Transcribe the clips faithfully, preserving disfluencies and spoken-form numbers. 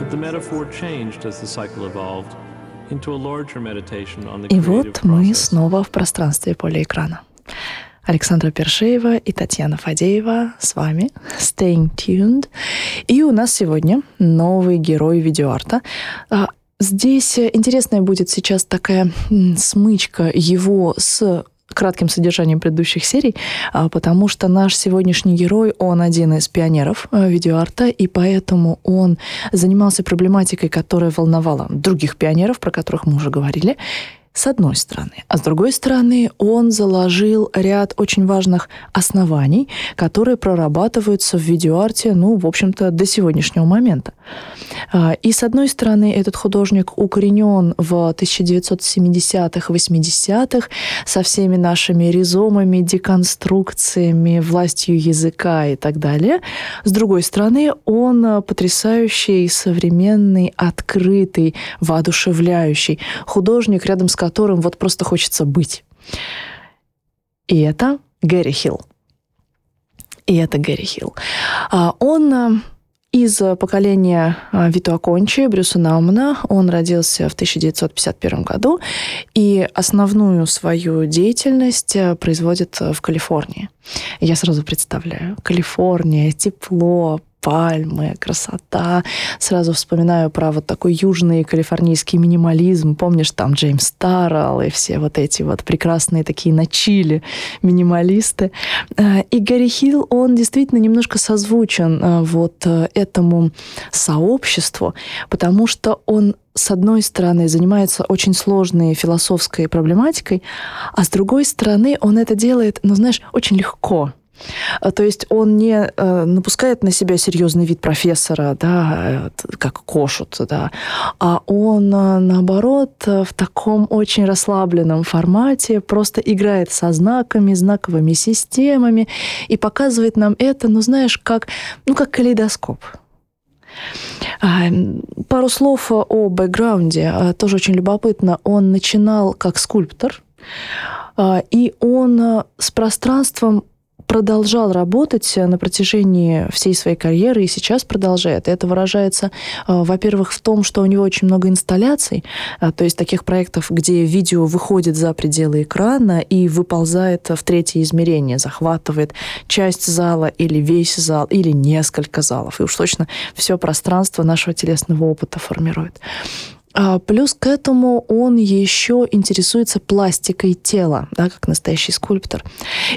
И вот мы снова в пространстве поля экрана. Александра Першеева и Татьяна Фадеева с вами, Staying Tuned. И у нас сегодня новый герой видеоарта. Здесь интересная будет сейчас такая смычка его с кратким содержанием предыдущих серий, потому что наш сегодняшний герой, он один из пионеров видеоарта, и поэтому он занимался проблематикой, которая волновала других пионеров, про которых мы уже говорили, с одной стороны. А с другой стороны, он заложил ряд очень важных оснований, которые прорабатываются в видеоарте, ну, в общем-то, до сегодняшнего момента. И, с одной стороны, этот художник укоренен в тысяча девятьсот семидесятых, восьмидесятых со всеми нашими ризомами, деконструкциями, властью языка и так далее. С другой стороны, он потрясающий, современный, открытый, воодушевляющий художник, рядом с которым вот просто хочется быть. И это Гэри Хилл. И это Гэри Хилл. Он из поколения Вито Аккончи, Брюса Наумана. Он родился в тысяча девятьсот пятьдесят первом году и основную свою деятельность производит в Калифорнии. Я сразу представляю. Калифорния, тепло, пальмы, красота. Сразу вспоминаю про вот такой южный калифорнийский минимализм. Помнишь, там Джеймс Таррелл и все вот эти вот прекрасные такие на чили минималисты. И Гэри Хилл, он действительно немножко созвучен вот этому сообществу, потому что он, с одной стороны, занимается очень сложной философской проблематикой, а с другой стороны, он это делает, ну, знаешь, очень легко. То есть он не напускает на себя серьезный вид профессора, да, как Кошут, да, а он, наоборот, в таком очень расслабленном формате просто играет со знаками, знаковыми системами и показывает нам это, ну, знаешь, как, ну, как калейдоскоп. Пару слов о бэкграунде. Тоже очень любопытно. Он начинал как скульптор, и он с пространством продолжал работать на протяжении всей своей карьеры и сейчас продолжает. Это выражается, во-первых, в том, что у него очень много инсталляций, то есть таких проектов, где видео выходит за пределы экрана и выползает в третье измерение, захватывает часть зала или весь зал, или несколько залов. И уж точно все пространство нашего телесного опыта формирует. Плюс к этому он еще интересуется пластикой тела, да, как настоящий скульптор.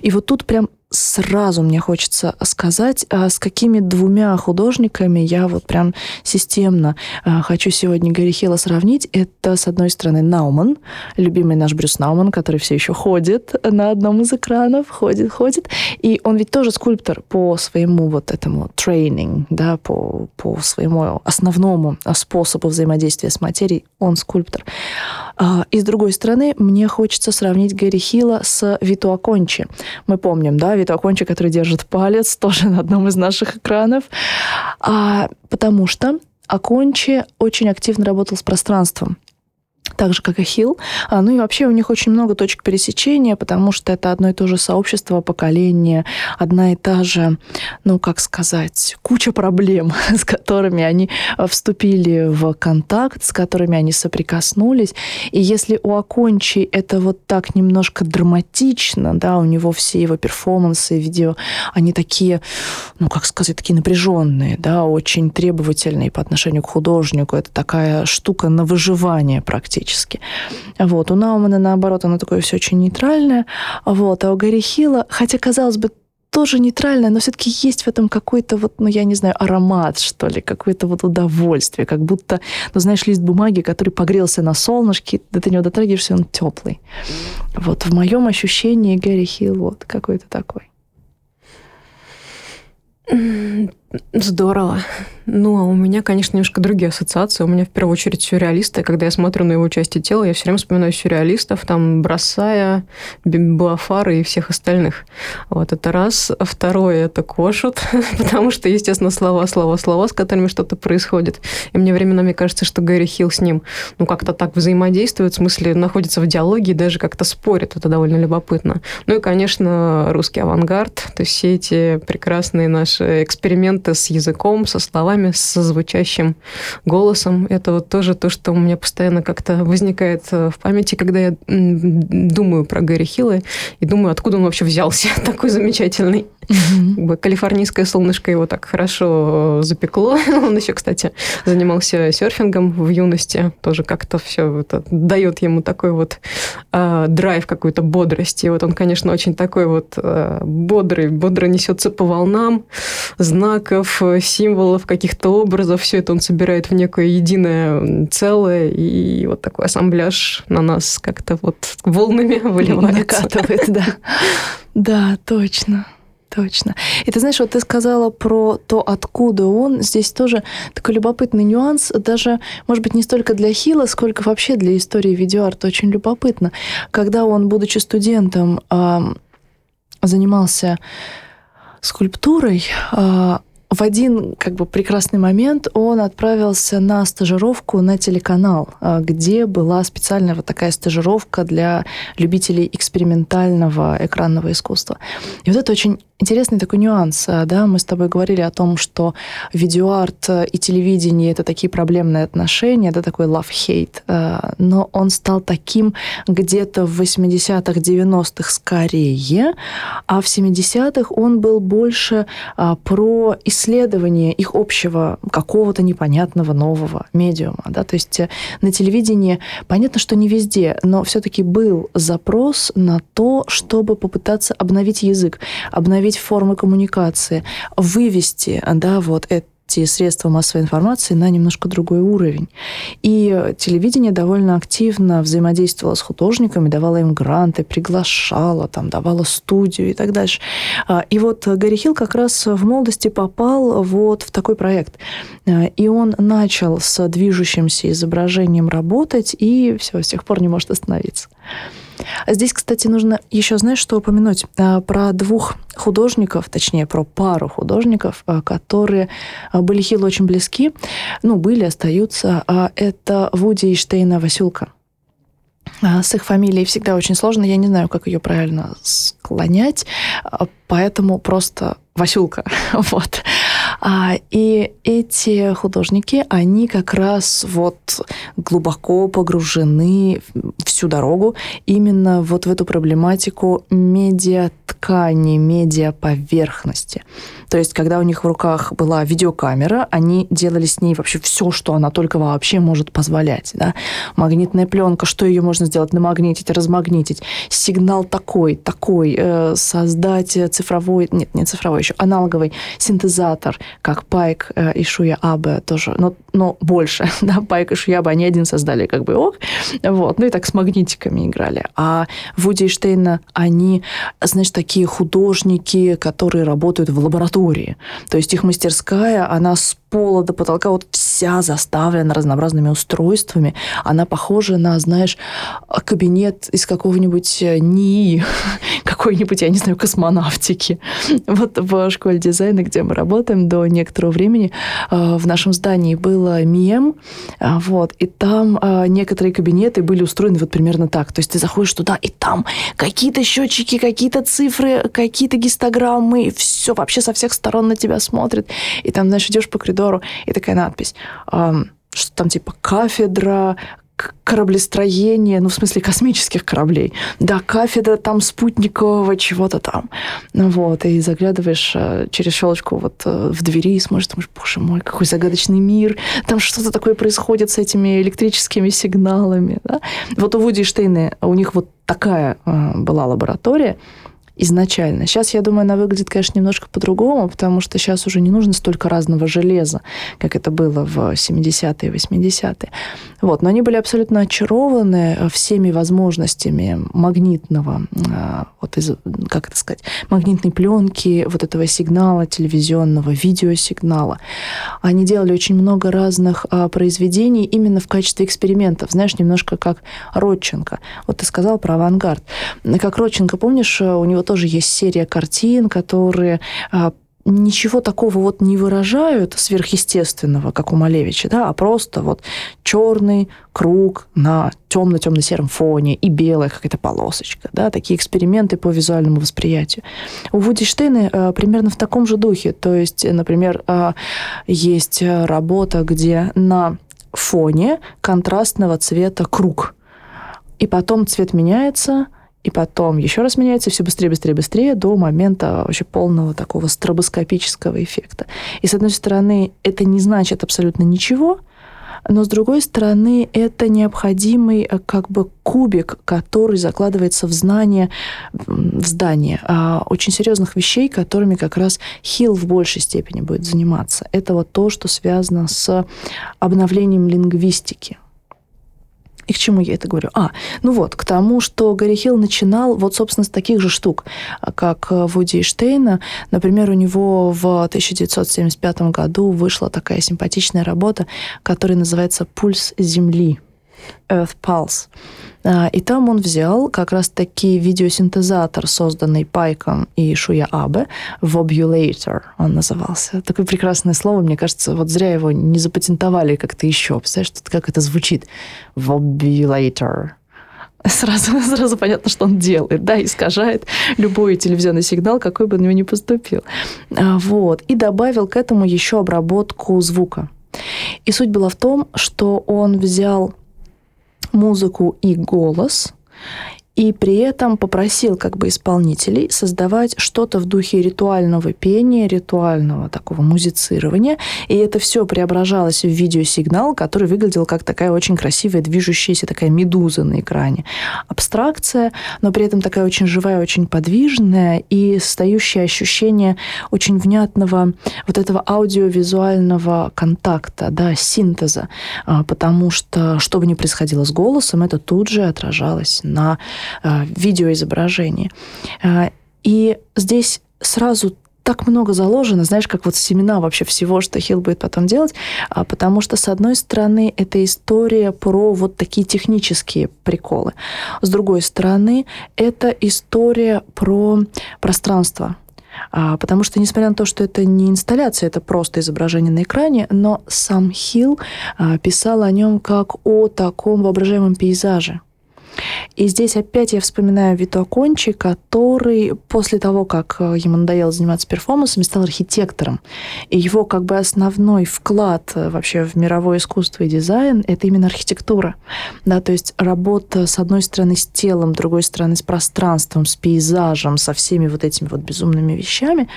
И вот тут прям сразу мне хочется сказать, с какими двумя художниками я вот прям системно хочу сегодня Гэри Хилла сравнить. Это, с одной стороны, Науман, любимый наш Брюс Науман, который все еще ходит на одном из экранов, ходит, ходит. И он ведь тоже скульптор по своему вот этому тренинг, да, по, по своему основному способу взаимодействия с материей. Он скульптор. И, с другой стороны, мне хочется сравнить Гэри Хилла с Вито Аккончи. Мы помним, да, Вито Аккончи, который держит палец, тоже на одном из наших экранов, а, потому что Аккончи очень активно работал с пространством, так же, как и Хилл. А, ну и вообще у них очень много точек пересечения, потому что это одно и то же сообщество, поколение, одна и та же, ну, как сказать, куча проблем, с которыми они вступили в контакт, с которыми они соприкоснулись. И если у Аккончи это вот так немножко драматично, да, у него все его перформансы, видео, они такие, ну, как сказать, такие напряженные, да, очень требовательные по отношению к художнику. Это такая штука на выживание практически. Вот. У Наумана, наоборот, оно такое все очень нейтральное. Вот. А у Гэри Хилла, хотя, казалось бы, тоже нейтральное, но все-таки есть в этом какой-то вот, ну, я не знаю, аромат, что ли, какое-то вот удовольствие, как будто, ну, знаешь, лист бумаги, который погрелся на солнышке, да ты до него дотрагиваешься, он теплый. Вот. В моем ощущении Гэри Хилл вот какой-то такой. Здорово. Ну, а у меня, конечно, немножко другие ассоциации. У меня, в первую очередь, сюрреалисты. Когда я смотрю на его части тела, я все время вспоминаю сюрреалистов, там, Бросая, Буафара и всех остальных. Вот это раз. Второе – это Кошут, потому что, естественно, слова, слова, слова, с которыми что-то происходит. И мне временами кажется, что Гэри Хилл с ним, ну, как-то так взаимодействует, в смысле, находится в диалоге и даже как-то спорит. Это довольно любопытно. Ну и, конечно, русский авангард. То есть все эти прекрасные наши эксперименты с языком, со словами, словами, со звучащим голосом. Это вот тоже то, что у меня постоянно как-то возникает в памяти, когда я думаю про Гэри Хилла и думаю, откуда он вообще взялся, такой замечательный. Mm-hmm. Калифорнийское солнышко его так хорошо запекло. Он еще, кстати, занимался серфингом в юности. Тоже как-то все это дает ему такой вот э, драйв, какую-то бодрость. И вот он, конечно, очень такой вот э, бодрый, бодро несется по волнам знаков, символов, каких-то образов. Все это он собирает в некое единое целое. И вот такой ассамбляж на нас как-то вот волнами выливается. Накатывает, да. Да, точно. Точно. И ты знаешь, вот ты сказала про то, откуда он. Здесь тоже такой любопытный нюанс. Даже, может быть, не столько для Хилла, сколько вообще для истории видеоарта. Очень любопытно. Когда он, будучи студентом, занимался скульптурой, в один как бы прекрасный момент он отправился на стажировку на телеканал, где была специальная вот такая стажировка для любителей экспериментального экранного искусства. И вот это очень интересный такой нюанс. Да? Мы с тобой говорили о том, что видеоарт и телевидение — это такие проблемные отношения, да, такой love-hate. Но он стал таким где-то в восьмидесятых, девяностых скорее, а в семидесятых он был больше про исследование исследование их общего какого-то непонятного нового медиума. Да? То есть на телевидении понятно, что не везде, но все-таки был запрос на то, чтобы попытаться обновить язык, обновить формы коммуникации, вывести, да, вот это средства массовой информации на немножко другой уровень. И телевидение довольно активно взаимодействовало с художниками, давало им гранты, приглашало, там, давало студию и так дальше. И вот Гэри Хилл как раз в молодости попал вот в такой проект. И он начал с движущимся изображением работать, и все, с тех пор не может остановиться. Здесь, кстати, нужно еще, знаешь, что упомянуть? Про двух художников, точнее, про пару художников, которые были Хиллу очень близки, ну, были, остаются. Это Вуди и Штейна Васулка. С их фамилией всегда очень сложно, я не знаю, как ее правильно склонять, поэтому просто Васулка, вот. И эти художники, они как раз вот глубоко погружены всю дорогу именно вот в эту проблематику медиаткани, медиаповерхности. То есть, когда у них в руках была видеокамера, они делали с ней вообще все, что она только вообще может позволять. Да? Магнитная пленка, что ее можно сделать? Намагнитить, размагнитить. Сигнал такой, такой. Создать цифровой, нет, не цифровой еще, аналоговый синтезатор, как Пайк и Шуя Абе тоже, но, но больше. Да? Пайк и Шуя Абе, они один создали, как бы, ок. Вот. Ну и так с магнитиками играли. А Вуди и Штейна, они, знаешь, такие художники, которые работают в лаборатории. То есть их мастерская, она с пола до потолка вот вся заставлена разнообразными устройствами. Она похожа на, знаешь, кабинет из какого-нибудь НИИ, какой-нибудь, я не знаю, космонавтики. Вот в школе дизайна, где мы работаем до некоторого времени, в нашем здании было МИЭМ, вот, и там некоторые кабинеты были устроены вот примерно так. То есть ты заходишь туда, и там какие-то счетчики, какие-то цифры, какие-то гистограммы, все вообще со всех сторон на тебя смотрит. И там, знаешь, идешь по коридору, и такая надпись, что там типа кафедра кораблестроения, ну, в смысле космических кораблей. Да, кафедра там спутникового чего-то там. Вот, и заглядываешь через щелочку вот в двери и смотришь, думаешь, боже мой, какой загадочный мир, там что-то такое происходит с этими электрическими сигналами. Да? Вот у Вуди и Штейна, у них вот такая была лаборатория, изначально. Сейчас, я думаю, она выглядит, конечно, немножко по-другому, потому что сейчас уже не нужно столько разного железа, как это было в семидесятые, восьмидесятые. Вот. Но они были абсолютно очарованы всеми возможностями магнитного, вот из, как это сказать, магнитной пленки, вот этого сигнала телевизионного, видеосигнала. Они делали очень много разных произведений именно в качестве экспериментов. Знаешь, немножко как Родченко. Вот ты сказал про авангард. Как Родченко, помнишь, у него тоже есть серия картин, которые ничего такого вот не выражают сверхъестественного, как у Малевича, да, а просто вот черный круг на темно-темно-сером фоне и белая какая-то полосочка, да, такие эксперименты по визуальному восприятию. У Вуди Штейна э, примерно в таком же духе, то есть, например, э, есть работа, где на фоне контрастного цвета круг, и потом цвет меняется, и потом еще раз меняется, все быстрее, быстрее, быстрее, до момента вообще полного такого стробоскопического эффекта. И, с одной стороны, это не значит абсолютно ничего, но, с другой стороны, это необходимый как бы кубик, который закладывается в знание, в здание очень серьезных вещей, которыми как раз Хилл в большей степени будет заниматься. Это вот то, что связано с обновлением лингвистики. И к чему я это говорю? А, ну вот, к тому, что Гэри Хилл начинал вот, собственно, с таких же штук, как Вуди Штейна. Например, у него в тысяча девятьсот семьдесят пятом году вышла такая симпатичная работа, которая называется «Пульс Земли», Earth Pulse. И там он взял как раз-таки видеосинтезатор, созданный Пайком и Шуя Абе, Vobulator он назывался. Такое прекрасное слово, мне кажется, вот зря его не запатентовали как-то еще. Представляешь, как это звучит? Vobulator. Сразу, сразу понятно, что он делает, да, искажает любой телевизионный сигнал, какой бы он в него ни поступил. Вот. И добавил к этому еще обработку звука. И суть была в том, что он взял музыку и голос, и при этом попросил как бы исполнителей создавать что-то в духе ритуального пения, ритуального такого музицирования, и это все преображалось в видеосигнал, который выглядел как такая очень красивая движущаяся такая медуза на экране. Абстракция, но при этом такая очень живая, очень подвижная и создающая ощущение очень внятного вот этого аудиовизуального контакта, да, синтеза, потому что что бы ни происходило с голосом, это тут же отражалось на видеоизображение. И здесь сразу так много заложено, знаешь, как вот семена вообще всего, что Хилл будет потом делать, потому что, с одной стороны, это история про вот такие технические приколы. С другой стороны, это история про пространство. Потому что, несмотря на то, что это не инсталляция, это просто изображение на экране, но сам Хилл писал о нем как о таком воображаемом пейзаже. И здесь опять я вспоминаю Вито Аккончи, который после того, как ему надоело заниматься перформансами, стал архитектором. И его как бы основной вклад вообще в мировое искусство и дизайн – это именно архитектура. Да, то есть работа, с одной стороны, с телом, с другой стороны, с пространством, с пейзажем, со всеми вот этими вот безумными вещами.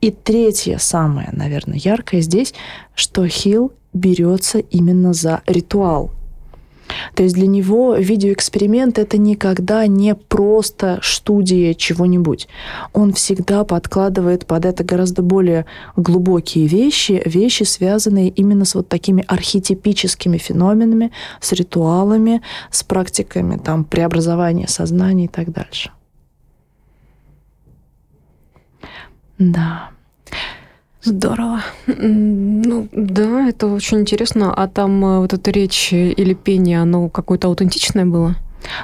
И третье, самое, наверное, яркое здесь, что Хилл берется именно за ритуал. То есть для него видеоэксперимент – это никогда не просто студия чего-нибудь. Он всегда подкладывает под это гораздо более глубокие вещи, вещи, связанные именно с вот такими архетипическими феноменами, с ритуалами, с практиками там, преобразования сознания и так дальше. Да. Здорово. Ну, да, это очень интересно. А там вот эта речь или пение, оно какое-то аутентичное было?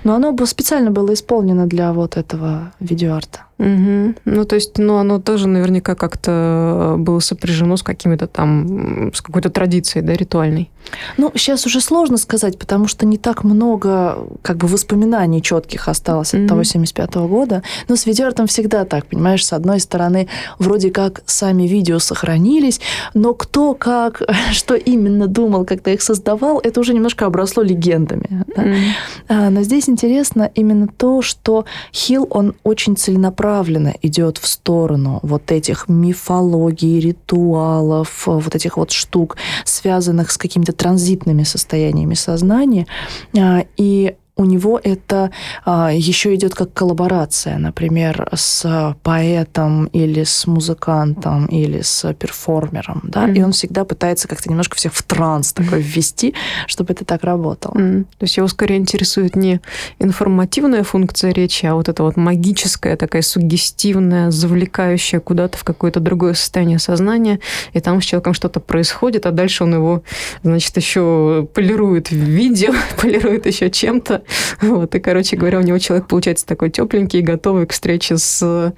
Ну, оно специально было исполнено для вот этого видеоарта. Угу. Ну, то есть, ну, оно тоже наверняка как-то было сопряжено с какими-то там, с какой-то традицией, да, ритуальной. Ну, сейчас уже сложно сказать, потому что не так много, как бы, воспоминаний четких осталось от mm-hmm. того семьдесят пятого года. Но с видеоартом всегда так, понимаешь, с одной стороны, вроде как сами видео сохранились, но кто как, что именно думал, когда их создавал, это уже немножко обросло легендами. Да? Mm-hmm. Но здесь интересно именно то, что Хилл, он очень целенаправленно идет в сторону вот этих мифологий, ритуалов, вот этих вот штук, связанных с какими-то транзитными состояниями сознания. И у него это еще идет как коллаборация, например, с поэтом или с музыкантом или с перформером. Да? Mm-hmm. И он всегда пытается как-то немножко всех в транс такой ввести, чтобы это так работало. Mm-hmm. То есть его скорее интересует не информативная функция речи, а вот эта вот магическая, такая суггестивная, завлекающая куда-то в какое-то другое состояние сознания. И там с человеком что-то происходит, а дальше он его, значит, еще полирует в видео, полирует еще чем-то. Вот, и, короче говоря, у него человек получается такой тепленький, готовый к встрече с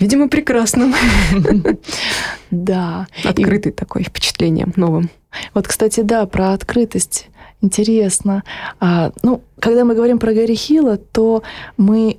Видимо, прекрасным. Да. Открытый такой, впечатлением новым. Вот, кстати, да, про открытость. Интересно. Ну, когда мы говорим про Гэри Хилла, то мы...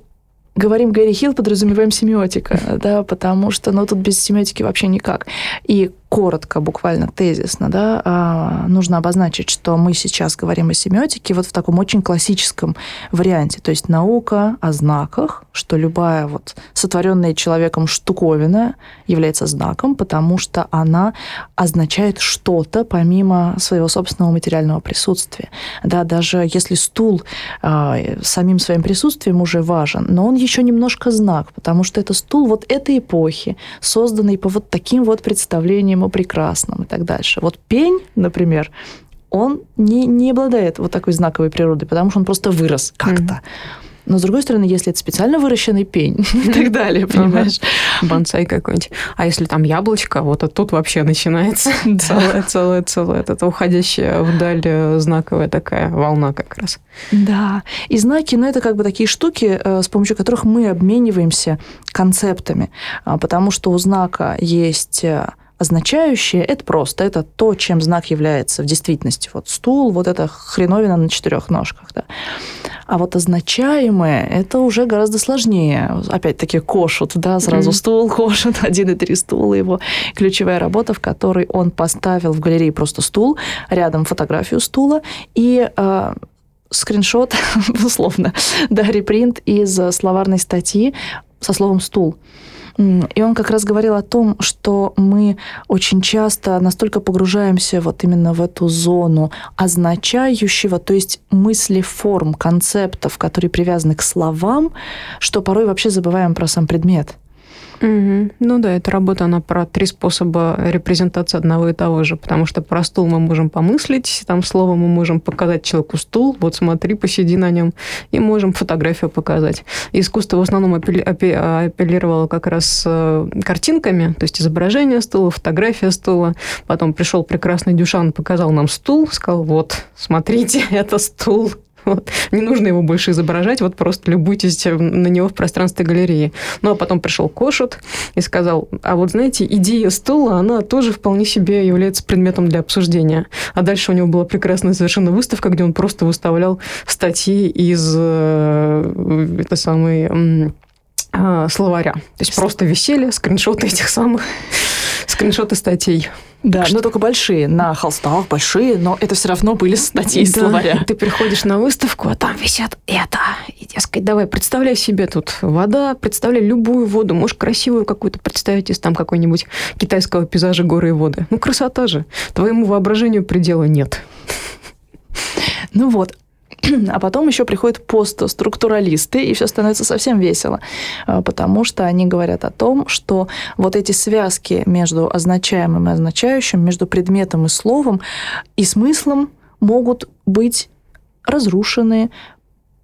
говорим Гэри Хилл, подразумеваем семиотика, да, потому что, ну, тут без семиотики вообще никак. И коротко, буквально тезисно, да, нужно обозначить, что мы сейчас говорим о семиотике вот в таком очень классическом варианте. То есть наука о знаках, что любая вот сотворенная человеком штуковина является знаком, потому что она означает что-то помимо своего собственного материального присутствия. Да, даже если стул э, самим своим присутствием уже важен, но он еще немножко знак, потому что это стул вот этой эпохи, созданный по вот таким вот представлениям о прекрасном и так дальше. Вот пень, например, он не, не обладает вот такой знаковой природой, потому что он просто вырос как-то. Mm-hmm. Но, с другой стороны, если это специально выращенный пень и так далее, понимаешь? Бонсай какой-нибудь. А если там яблочко, вот тут вообще начинается целое-целое-целое. Это уходящая вдаль знаковая такая волна как раз. Да. И знаки, ну, это как бы такие штуки, с помощью которых мы обмениваемся концептами. Потому что у знака есть... означающее, это просто, это то, чем знак является в действительности. Вот стул, вот эта хреновина на четырех ножках. Да. А вот означаемое, это уже гораздо сложнее. Опять-таки Кошут, да, сразу mm-hmm. стул, Кошут, один и три стула его. Ключевая работа, в которой он поставил в галерее просто стул, рядом фотографию стула и... скриншот, условно, да, репринт из словарной статьи со словом «стул». И он как раз говорил о том, что мы очень часто настолько погружаемся вот именно в эту зону означающего, то есть мысли, форм, концептов, которые привязаны к словам, что порой вообще забываем про сам предмет. Угу. Ну да, эта работа, она про три способа репрезентации одного и того же, потому что про стул мы можем помыслить, там слово мы можем показать человеку стул, вот смотри, посиди на нем, и можем фотографию показать. Искусство в основном апелли... апеллировало как раз картинками, то есть изображение стула, фотография стула, потом пришел прекрасный Дюшан, показал нам стул, сказал, вот, смотрите, это стул. Вот. Не нужно его больше изображать, вот просто любуйтесь на него в пространстве галереи. Ну, а потом пришел Кошут и сказал, а вот, знаете, идея стула, она тоже вполне себе является предметом для обсуждения. А дальше у него была прекрасная совершенно выставка, где он просто выставлял статьи из этой самой э, словаря. То есть просто висели скриншоты этих самых, скриншоты статей. Да, что... но только большие, на холстах большие, но это все равно были статьи из да, словаря. Ты приходишь на выставку, а там висят это. И, дескать, давай, представляй себе тут вода, представляй любую воду, можешь красивую какую-то представить из там какой-нибудь китайского пейзажа горы и воды. Ну, красота же. Твоему воображению предела нет. Ну вот. А потом еще приходят постструктуралисты, и все становится совсем весело, потому что они говорят о том, что вот эти связки между означаемым и означающим, между предметом и словом и смыслом могут быть разрушены,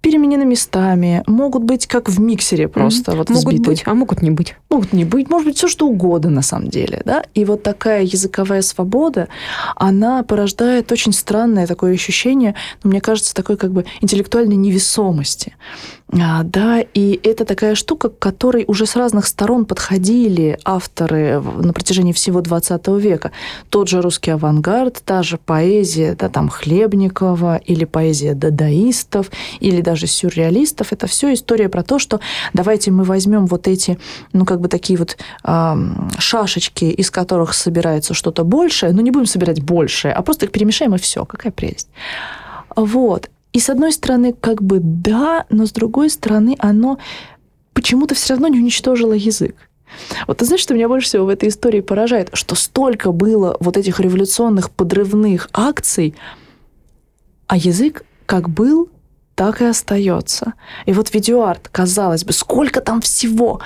переменены местами, могут быть как в миксере просто mm-hmm. вот могут сбиты. Быть, а могут не быть. Могут не быть, может быть, все что угодно на самом деле. Да? И вот такая языковая свобода, она порождает очень странное такое ощущение, ну, мне кажется, такой как бы интеллектуальной невесомости. А, да, и это такая штука, к которой уже с разных сторон подходили авторы на протяжении всего двадцатого века. Тот же русский авангард, та же поэзия, да, там, Хлебникова, или поэзия дадаистов, или даже сюрреалистов. Это все история про то, что давайте мы возьмем вот эти, ну, как бы такие вот э, шашечки, из которых собирается что-то большее, но не будем собирать большее, а просто их перемешаем, и все. Какая прелесть. Вот. И с одной стороны, как бы да, но с другой стороны, оно почему-то все равно не уничтожило язык. Вот ты знаешь, что меня больше всего в этой истории поражает? Что столько было вот этих революционных подрывных акций, а язык как был, так и остается. И вот видеоарт, казалось бы, сколько там всего,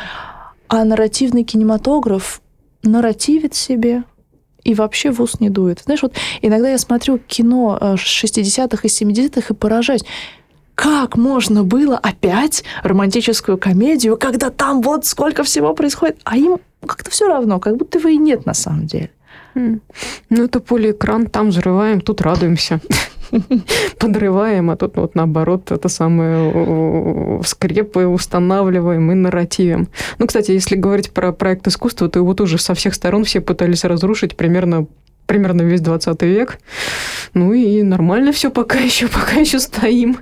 а нарративный кинематограф нарративит себе. И вообще в ус не дует. Знаешь, вот иногда я смотрю кино шестидесятых и семидесятых и поражаюсь, как можно было опять романтическую комедию, когда там вот сколько всего происходит, а им как-то все равно, как будто его и нет на самом деле. Ну, это полиэкран, там взрываем, тут радуемся. подрываем, а тут вот наоборот это самое скрепы устанавливаем и нарративим. Ну, кстати, если говорить про проект искусства, то его тоже со всех сторон все пытались разрушить примерно примерно весь двадцатый век. Ну и нормально все пока еще, пока еще стоим.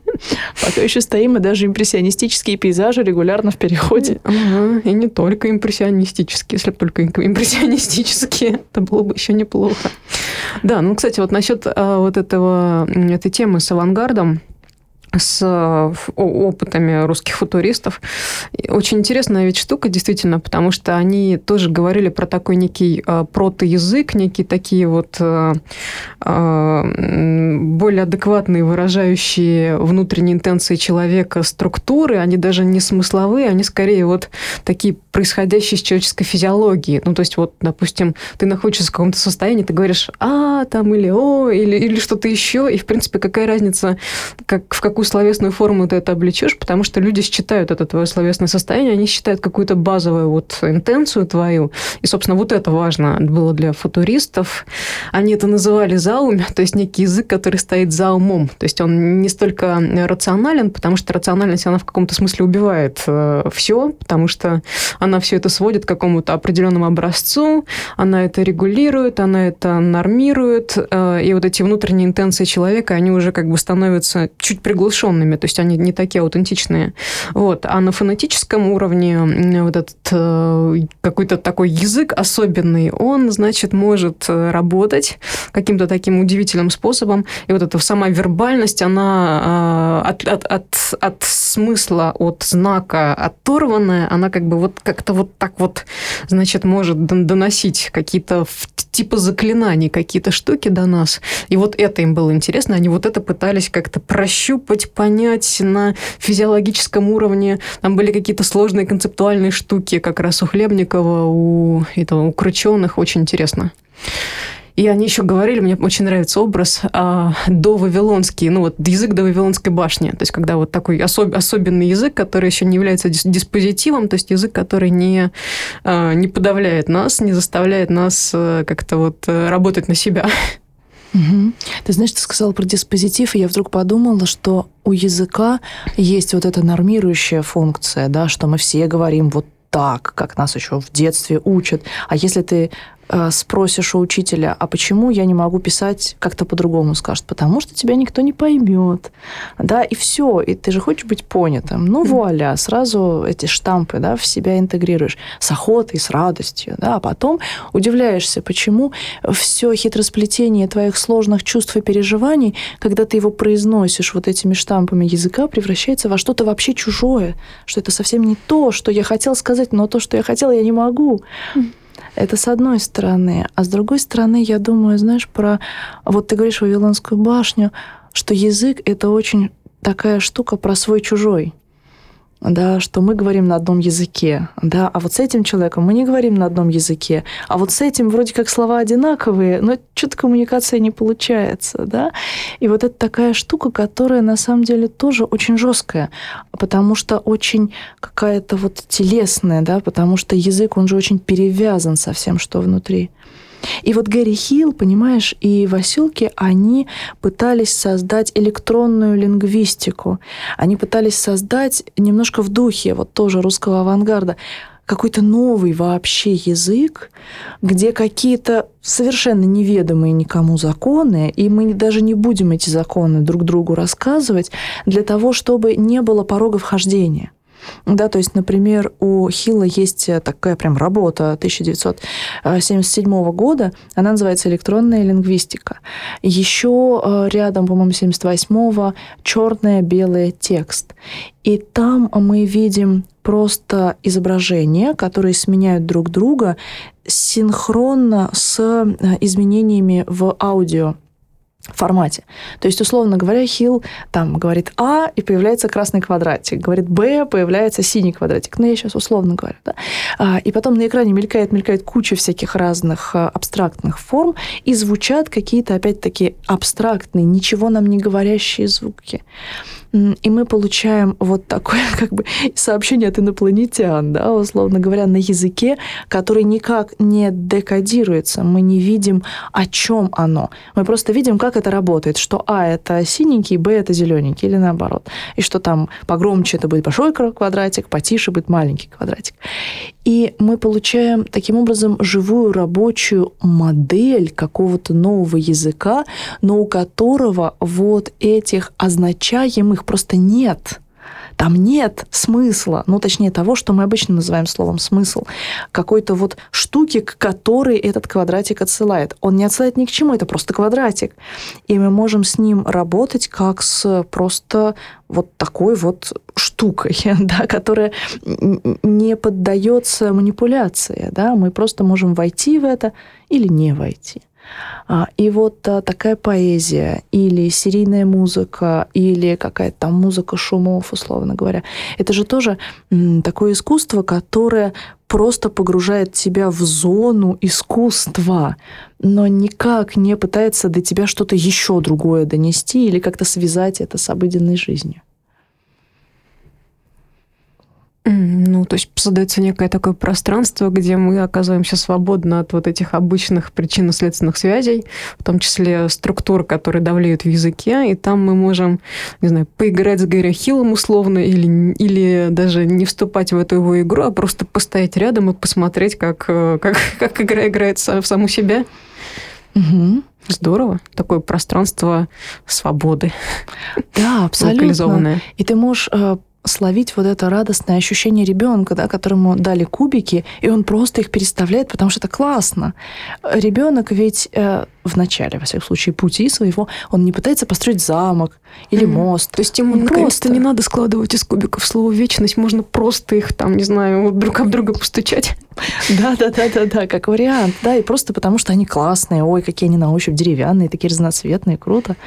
Пока еще стоим, и даже импрессионистические пейзажи регулярно в переходе. Ага, и не только импрессионистические. Если бы только импрессионистические, это было бы еще неплохо. Да, ну, кстати, вот насчет а, вот этого, этой темы с авангардом, с опытами русских футуристов. Очень интересная ведь штука, действительно, потому что они тоже говорили про такой некий э, протоязык, некие такие вот э, э, более адекватные, выражающие внутренние интенции человека структуры. Они даже не смысловые, они скорее вот такие происходящие с человеческой физиологии. Ну, то есть, вот, допустим, ты находишься в каком-то состоянии, ты говоришь «а», там, или «о», или, или что-то еще, и, в принципе, какая разница, как, в какой словесную форму ты это облечешь, потому что люди считают это твое словесное состояние, они считают какую-то базовую вот интенцию твою, и, собственно, вот это важно было для футуристов. Они это называли заумь, то есть некий язык, который стоит за умом, то есть он не столько рационален, потому что рациональность, она в каком-то смысле убивает все, потому что она все это сводит к какому-то определенному образцу, она это регулирует, она это нормирует, и вот эти внутренние интенции человека, они уже как бы становятся чуть приглушенными, глушенными, то есть они не такие аутентичные. Вот. А на фонетическом уровне вот этот э, какой-то такой язык особенный, он, значит, может работать каким-то таким удивительным способом. И вот эта сама вербальность, она э, от, от, от, от смысла, от знака оторванная, она как бы вот как-то вот так вот, значит, может доносить какие-то типа заклинаний, какие-то штуки до нас. И вот это им было интересно, они вот это пытались как-то прощупать, понять на физиологическом уровне. Там были какие-то сложные концептуальные штуки, как раз у Хлебникова, у, этого, у Крученых. Очень интересно. И они еще говорили, мне очень нравится образ, а, довавилонский, ну вот язык до Вавилонской башни. То есть, когда вот такой особ, особенный язык, который еще не является диспозитивом, то есть язык, который не, а, не подавляет нас, не заставляет нас а, как-то вот а, работать на себя. Угу. Ты знаешь, ты сказала про диспозитив, и я вдруг подумала, что у языка есть вот эта нормирующая функция, да, что мы все говорим вот так, как нас еще в детстве учат. А если ты э, спросишь у учителя, а почему я не могу писать как-то по-другому, скажет, потому что тебя никто не поймет, да, и все, и ты же хочешь быть понятым. Ну, вуаля, сразу эти штампы, да, в себя интегрируешь с охотой, с радостью, да, а потом удивляешься, почему все хитросплетение твоих сложных чувств и переживаний, когда ты его произносишь вот этими штампами языка, превращается во что-то вообще чужое, что это совсем не то, что я хотел сказать, но то, что я хотела, я не могу. Mm. Это с одной стороны. А с другой стороны, я думаю, знаешь, про... Вот ты говоришь Вавилонскую башню, что язык — это очень такая штука про свой-чужой. Да, что мы говорим на одном языке, да, а вот с этим человеком мы не говорим на одном языке, а вот с этим вроде как слова одинаковые, но что-то коммуникация не получается, да. И вот это такая штука, которая на самом деле тоже очень жесткая, потому что очень какая-то вот телесная, да, потому что язык, он же очень перевязан со всем, что внутри. И вот Гэри Хилл, понимаешь, и Васулки, они пытались создать электронную лингвистику. Они пытались создать немножко в духе вот тоже русского авангарда какой-то новый вообще язык, где какие-то совершенно неведомые никому законы, и мы даже не будем эти законы друг другу рассказывать для того, чтобы не было порога вхождения. Да, то есть, например, у Хилла есть такая прям работа тысяча девятьсот семьдесят седьмого года, она называется «Электронная лингвистика». Еще рядом, по-моему, семьдесят восьмого «Черное-белый текст». И там мы видим просто изображения, которые сменяют друг друга синхронно с изменениями в аудио формате. То есть, условно говоря, Хилл там говорит «А» и появляется красный квадратик, говорит «Б», появляется синий квадратик. Ну, я сейчас условно говорю. Да? И потом на экране мелькает, мелькает куча всяких разных абстрактных форм, и звучат какие-то, опять-таки, абстрактные, ничего нам не говорящие звуки. И мы получаем вот такое как бы сообщение от инопланетян, да, условно говоря, на языке, который никак не декодируется. Мы не видим, о чем оно. Мы просто видим, как это работает, что А – это синенький, Б – это зелененький, или наоборот. И что там погромче это будет большой квадратик, потише будет маленький квадратик. И мы получаем таким образом живую рабочую модель какого-то нового языка, но у которого вот этих означаемых просто нет. Там нет смысла, ну, точнее, того, что мы обычно называем словом «смысл», какой-то вот штуки, к которой этот квадратик отсылает. Он не отсылает ни к чему, это просто квадратик. И мы можем с ним работать как с просто вот такой вот штукой, да, которая не поддается манипуляции. Да? Мы просто можем войти в это или не войти. И вот такая поэзия или серийная музыка, или какая-то там музыка шумов, условно говоря, это же тоже такое искусство, которое просто погружает тебя в зону искусства, но никак не пытается до тебя что-то еще другое донести или как-то связать это с обыденной жизнью. Ну, то есть создается некое такое пространство, где мы оказываемся свободно от вот этих обычных причинно-следственных связей, в том числе структур, которые давлеют в языке, и там мы можем, не знаю, поиграть с Гэри Хиллом условно, или, или даже не вступать в эту его игру, а просто постоять рядом и посмотреть, как, как, как игра играет в саму себя. Угу. Здорово. Такое пространство свободы. Да, абсолютно. Локализованное. И ты можешь... словить вот это радостное ощущение ребенка, да, которому дали кубики, и он просто их переставляет, потому что это классно. Ребенок ведь э, в начале, во всяком случае, пути своего, он не пытается построить замок или mm-hmm. мост. То есть ему он просто не надо складывать из кубиков слово «вечность», можно просто их там, не знаю, друг об друга постучать. Да-да-да-да-да, как вариант. Да, и просто потому, что они классные, ой, какие они на ощупь деревянные, такие разноцветные, круто.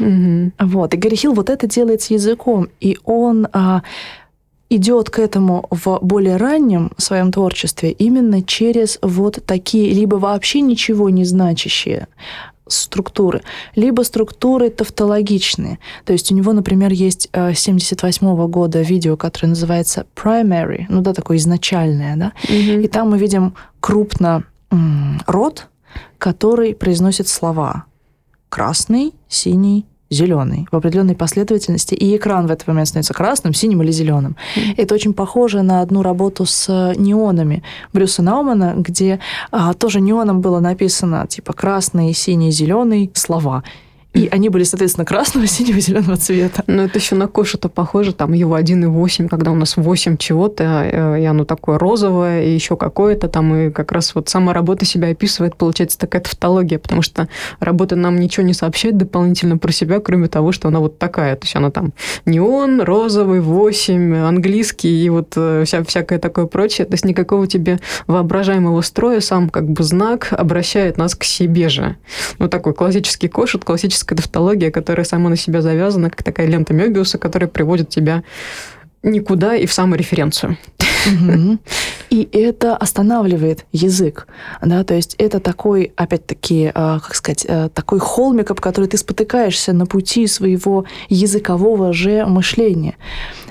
Mm-hmm. Вот. И Гэри Хилл вот это делает с языком, и он а, идет к этому в более раннем своем творчестве именно через вот такие либо вообще ничего не значащие структуры, либо структуры тавтологичные. То есть у него, например, есть семьдесят восьмого года видео, которое называется Primary, ну да, такое изначальное, да, mm-hmm. и там мы видим крупно м- рот, который произносит слова красный, синий, зеленый в определенной последовательности, и экран в этот момент становится красным, синим или зеленым. Mm-hmm. Это очень похоже на одну работу с неонами Брюса Наумана, где а, тоже неоном было написано типа красный, синий, зеленый слова. И они были, соответственно, красного, синего, зеленого цвета. Но это еще на Кошута похоже, там его один и восемь, когда у нас восемь чего-то, и оно такое розовое, и еще какое-то там, и как раз вот сама работа себя описывает, получается такая тавтология, потому что работа нам ничего не сообщает дополнительно про себя, кроме того, что она вот такая. То есть она там неон, розовый, восемь, английский, и вот вся, всякое такое прочее. То есть никакого тебе воображаемого строя, сам как бы знак обращает нас к себе же. Ну, такой классический Кошут, классический тавтология, которая сама на себя завязана, как такая лента Мёбиуса, которая приводит тебя никуда и в самореференцию. Mm-hmm. И это останавливает язык. Да? То есть это такой, опять-таки, как сказать, такой холмик, об который ты спотыкаешься на пути своего языкового же мышления.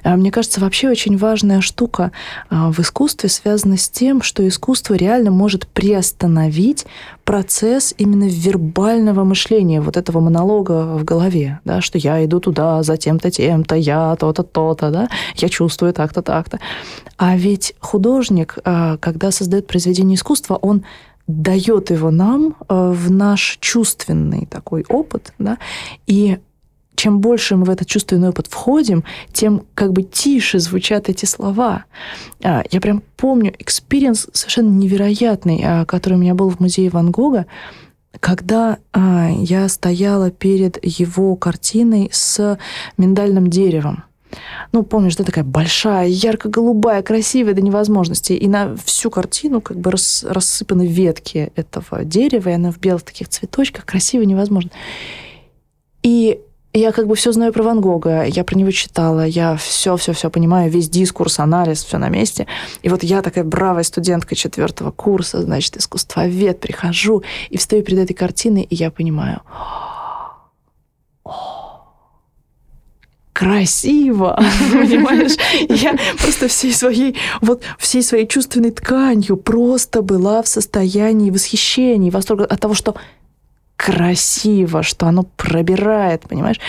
Мне кажется, вообще очень важная штука в искусстве связана с тем, что искусство реально может приостановить процесс именно вербального мышления, вот этого монолога в голове, да? Что я иду туда, за тем-то, тем-то, я то-то, то-то, да? Я чувствую так-то, так-то. А ведь художник, когда создает произведение искусства, он дает его нам в наш чувственный такой опыт, да? И чем больше мы в этот чувственный опыт входим, тем как бы тише звучат эти слова. Я прям помню экспириенс совершенно невероятный, который у меня был в музее Ван Гога, когда я стояла перед его картиной с миндальным деревом. Ну, помнишь, да, такая большая, ярко-голубая, красивая до невозможности. И на всю картину как бы рас, рассыпаны ветки этого дерева, и она в белых таких цветочках, красиво невозможно. И я как бы все знаю про Ван Гога, я про него читала, я все-все-все понимаю, весь дискурс, анализ, все на месте. И вот я такая бравая студентка четвертого курса, значит, искусствовед, прихожу и встаю перед этой картиной, и я понимаю... красиво, понимаешь? Я просто всей своей, вот всей своей чувственной тканью просто была в состоянии восхищения, восторга от того, что красиво, что оно пробирает, понимаешь?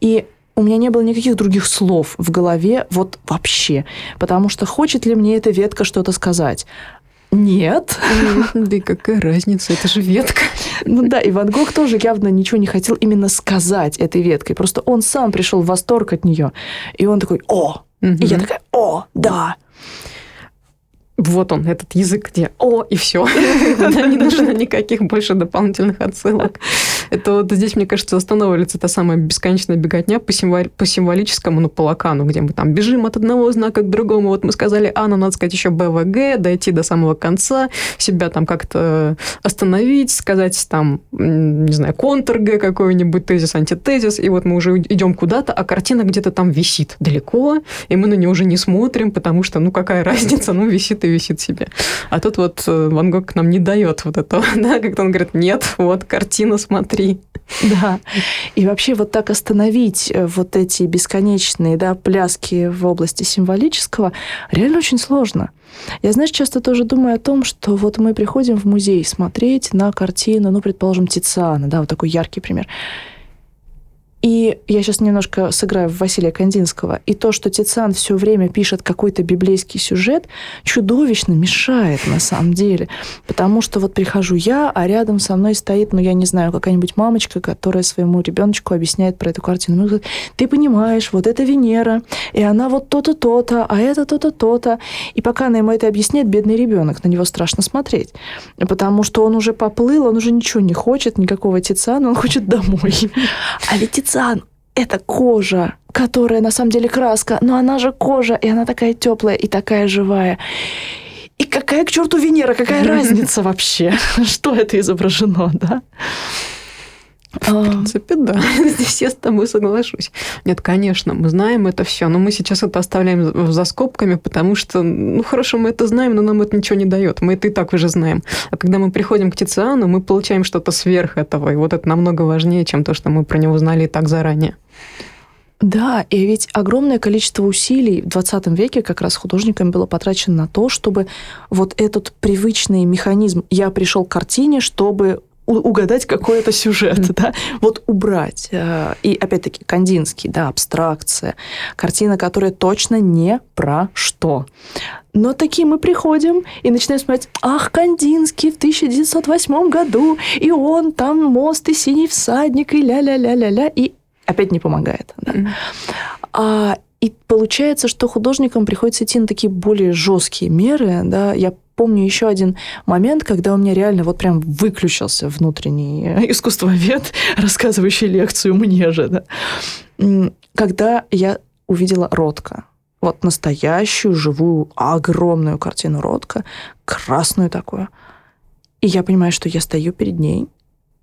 И у меня не было никаких других слов в голове вот вообще, потому что хочет ли мне эта ветка что-то сказать? Нет. Да и какая разница, это же ветка. Ну да, и Ван Гог тоже явно ничего не хотел именно сказать этой веткой, просто он сам пришел в восторг от нее, и он такой «О!» И я такая «О, да!» Вот он, этот язык, где «о» и все. Не нужно никаких больше дополнительных отсылок. Это вот здесь, мне кажется, останавливается та самая бесконечная беготня по символическому, ну, по лакану, где мы там бежим от одного знака к другому. Вот мы сказали «а», но надо сказать еще «б», «в», «г», дойти до самого конца, себя там как-то остановить, сказать там, не знаю, контр-г какой-нибудь, тезис, антитезис, и вот мы уже идем куда-то, а картина где-то там висит далеко, и мы на нее уже не смотрим, потому что, ну, какая разница, ну, висит и висит себе. А тут вот Ван Гог нам не дает вот этого, да, как-то он говорит, нет, вот картина, смотри. Да. И вообще вот так остановить вот эти бесконечные, да, пляски в области символического реально очень сложно. Я, знаешь, часто тоже думаю о том, что вот мы приходим в музей смотреть на картину, ну, предположим, Тициана, да, вот такой яркий пример. И я сейчас немножко сыграю в Василия Кандинского. И то, что Тициан все время пишет какой-то библейский сюжет, чудовищно мешает на самом деле. Потому что вот прихожу я, а рядом со мной стоит, ну, я не знаю, какая-нибудь мамочка, которая своему ребеночку объясняет про эту картину. Она говорит, ты понимаешь, вот это Венера, и она вот то-то, то-то, а это то-то, то-то. И пока она ему это объясняет, бедный ребенок, на него страшно смотреть. Потому что он уже поплыл, он уже ничего не хочет, никакого Тициана, он хочет домой. А ведь Тициан это кожа, которая на самом деле краска, но она же кожа, и она такая теплая и такая живая. И какая к черту Венера, какая разница вообще, что это изображено, да? В принципе, да. Здесь я с тобой соглашусь. Нет, конечно, мы знаем это все, но мы сейчас это оставляем за скобками, потому что, ну, хорошо, мы это знаем, но нам это ничего не дает. Мы это и так уже знаем. А когда мы приходим к Тициану, мы получаем что-то сверх этого, и вот это намного важнее, чем то, что мы про него знали и так заранее. Да, и ведь огромное количество усилий в двадцатом веке как раз художниками было потрачено на то, чтобы вот этот привычный механизм «я пришел к картине, чтобы угадать какой-то сюжет», mm-hmm. да, вот убрать. И опять-таки Кандинский, да, абстракция, картина, которая точно не про что. Но таки мы приходим и начинаем смотреть, ах, Кандинский в тысяча девятьсот восьмом году, и он там мост, и синий всадник, и ля-ля-ля-ля-ля, и опять не помогает. Да. Mm-hmm. А, и получается, что художникам приходится идти на такие более жесткие меры, да, я помню еще один момент, когда у меня реально вот прям выключился внутренний искусствовед, рассказывающий лекцию мне же, да. Когда я увидела Ротко. Вот настоящую, живую, огромную картину Ротко, красную такую. И я понимаю, что я стою перед ней,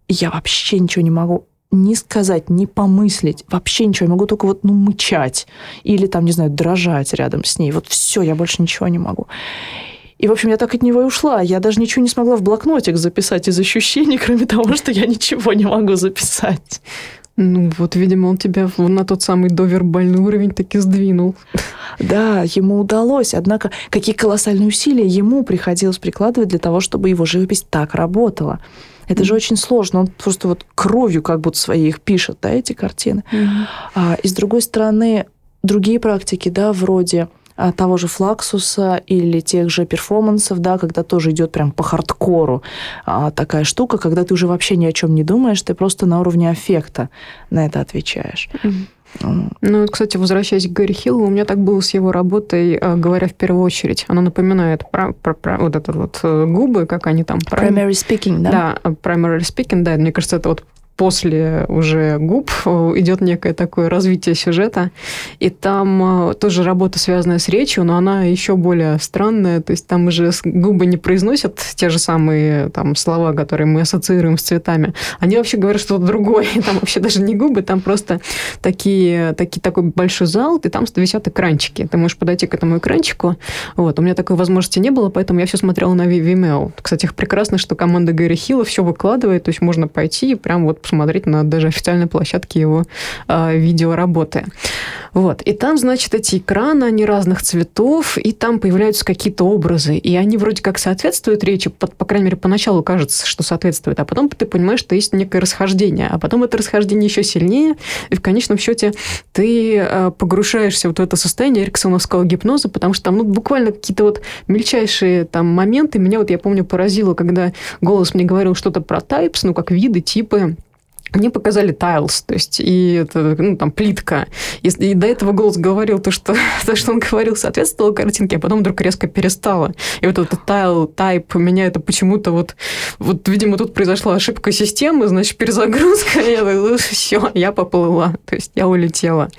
и я вообще ничего не могу ни сказать, ни помыслить, вообще ничего. Я могу только вот, ну, мычать или там, не знаю, дрожать рядом с ней. Вот все, я больше ничего не могу. И, в общем, я так от него и ушла. Я даже ничего не смогла в блокнотик записать из ощущений, кроме того, что я ничего не могу записать. Ну вот, видимо, он тебя на тот самый довербальный уровень таки сдвинул. Да, ему удалось. Однако, какие колоссальные усилия ему приходилось прикладывать для того, чтобы его живопись так работала. Это mm-hmm. же очень сложно. Он просто вот кровью как будто своей их пишет, да, эти картины. Mm-hmm. А, и, с другой стороны, другие практики, да, вроде того же Флаксуса или тех же перформансов, да, когда тоже идет прям по хардкору а, такая штука, когда ты уже вообще ни о чем не думаешь, ты просто на уровне аффекта на это отвечаешь. Mm-hmm. Ну, кстати, возвращаясь к Гэри Хиллу, у меня так было с его работой, говоря в первую очередь. Она напоминает про, про, про вот это вот губы, как они там... Primary speaking, да? Да, primary speaking, да. Мне кажется, это вот после уже губ идет некое такое развитие сюжета. И там тоже работа, связанная с речью, но она еще более странная. То есть там уже губы не произносят те же самые там слова, которые мы ассоциируем с цветами. Они вообще говорят что-то другое. Там вообще даже не губы, там просто такие, такие, такой большой зал, и там висят экранчики. Ты можешь подойти к этому экранчику. Вот. У меня такой возможности не было, поэтому я все смотрела на Vimeo. Кстати, прекрасно, что команда Гэри Хилла все выкладывает, то есть можно пойти и прям вот посмотреть на даже официальной площадке его э, видеоработы. Вот. И там, значит, эти экраны, они разных цветов, и там появляются какие-то образы, и они вроде как соответствуют речи, по, по крайней мере, поначалу кажется, что соответствует, а потом ты понимаешь, что есть некое расхождение, а потом это расхождение еще сильнее, и в конечном счете ты э, погружаешься вот в это состояние эриксоновского гипноза, потому что там ну, буквально какие-то вот мельчайшие там моменты. Меня вот, я помню, поразило, когда голос мне говорил что-то про types, ну, как виды, типы. Мне показали tiles, то есть, и это, ну, там, плитка. Если, и до этого голос говорил то что, то, что он говорил, соответствовало картинке, а потом вдруг резко перестало. И вот этот tile, type, меня это почему-то вот... Вот, видимо, тут произошла ошибка системы, значит, перезагрузка, и я, все, я поплыла, то есть, я улетела.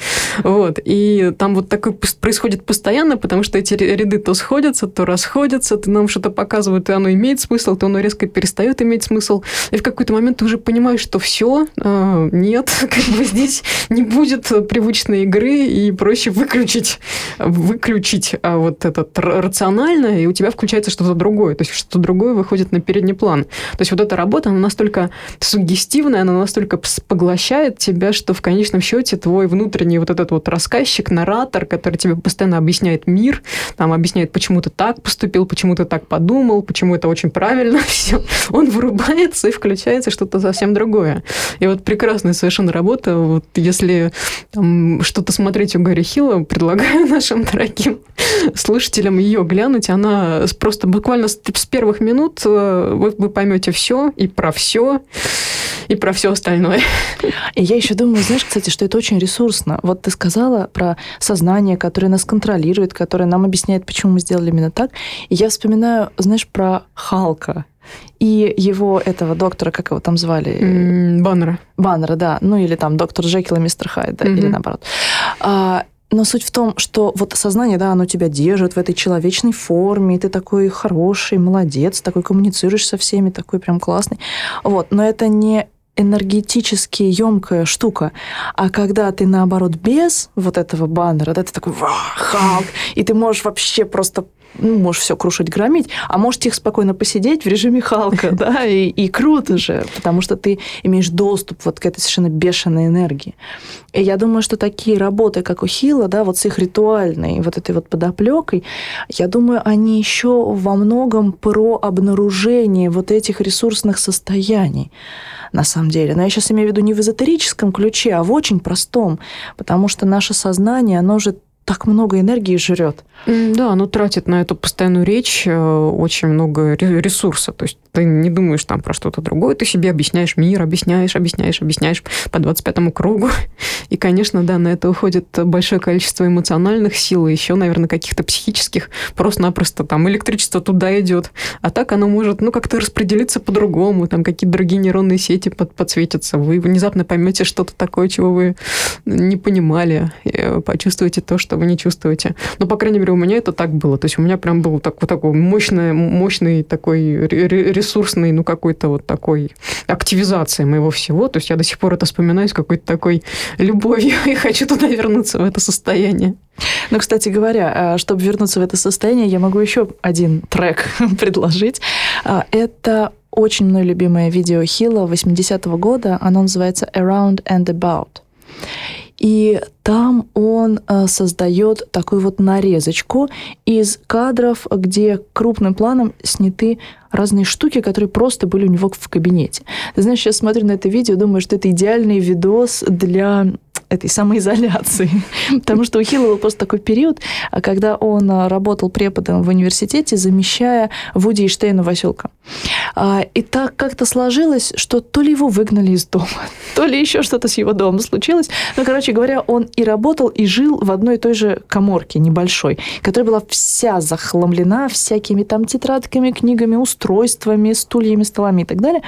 Вот, и там вот такое происходит постоянно, потому что эти ряды то сходятся, то расходятся, то нам что-то показывают, и оно имеет смысл, то оно резко перестает иметь смысл. И в какой-то момент ты уже понимаешь, что все, нет, как бы здесь не будет привычной игры, и проще выключить, выключить вот этот рационально, и у тебя включается что-то другое, то есть что-то другое выходит на передний план. То есть вот эта работа, она настолько суггестивная, она настолько поглощает тебя, что в конечном счете твой внутренний вот этот вот рассказчик, наратор, который тебе постоянно объясняет мир, там объясняет, почему ты так поступил, почему ты так подумал, почему это очень правильно все, он вырубается и включается что-то совсем другое. И вот прекрасная совершенно работа. Вот если там, что-то смотреть у Гэри Хилла, предлагаю нашим дорогим слушателям ее глянуть. Она просто буквально с, с первых минут вы, вы поймете все и про все, и про все остальное. И я еще думаю, знаешь, кстати, что это очень ресурсно. Вот ты сказала про сознание, которое нас контролирует, которое нам объясняет, почему мы сделали именно так. И я вспоминаю, знаешь, про Халка. И его, этого доктора, как его там звали? Баннера. Баннера, да. Ну, или там доктор Джекил и мистер Хайд, да, mm-hmm. или наоборот. А, но суть в том, что вот сознание, да, оно тебя держит в этой человечной форме, и ты такой хороший, молодец, такой коммуницируешь со всеми, такой прям классный. Вот, но это не энергетически емкая штука. А когда ты, наоборот, без вот этого баннера, да, ты такой «Ва, Халк!» И ты можешь вообще просто, ну, можешь все крушить, громить, а можешь тихо, спокойно посидеть в режиме Халка, да, и, и круто же, потому что ты имеешь доступ вот к этой совершенно бешеной энергии. И я думаю, что такие работы, как у Хилла, да, вот с их ритуальной вот этой вот подоплекой, я думаю, они еще во многом про обнаружение вот этих ресурсных состояний, на самом деле. Но я сейчас имею в виду не в эзотерическом ключе, а в очень простом, потому что наше сознание, оно же так много энергии жрет. Да, оно тратит на эту постоянную речь очень много ресурса. То есть ты не думаешь там про что-то другое, ты себе объясняешь мир, объясняешь, объясняешь, объясняешь по двадцать пятому кругу. И, конечно, да, на это уходит большое количество эмоциональных сил, и еще, наверное, каких-то психических. Просто-напросто там электричество туда идет. А так оно может, ну, как-то распределиться по-другому, там какие-то другие нейронные сети подсветятся. Вы внезапно поймете что-то такое, чего вы не понимали, почувствуете то, что вы не чувствуете. Но, по крайней мере, у меня это так было. То есть у меня прям был такой, такой мощный, мощный такой ресурсный, ну, какой-то вот такой активизации моего всего. То есть я до сих пор это вспоминаю с какой-то такой любовью и хочу туда вернуться, в это состояние. Ну, кстати говоря, чтобы вернуться в это состояние, я могу еще один трек предложить. Это очень мной любимое видео Хилла восьмидесятого года. Оно называется «Around and About». И там он создает такую вот нарезочку из кадров, где крупным планом сняты разные штуки, которые просто были у него в кабинете. Ты знаешь, сейчас смотрю на это видео, думаю, что это идеальный видос для этой самоизоляции. Потому что у Хилла был просто такой период, когда он работал преподом в университете, замещая Вуди и Штейна Васулка. И так как-то сложилось, что то ли его выгнали из дома, то ли еще что-то с его домом случилось. Ну, короче говоря, он и работал, и жил в одной и той же каморке небольшой, которая была вся захламлена всякими там тетрадками, книгами, устройствами, стульями, столами и так далее.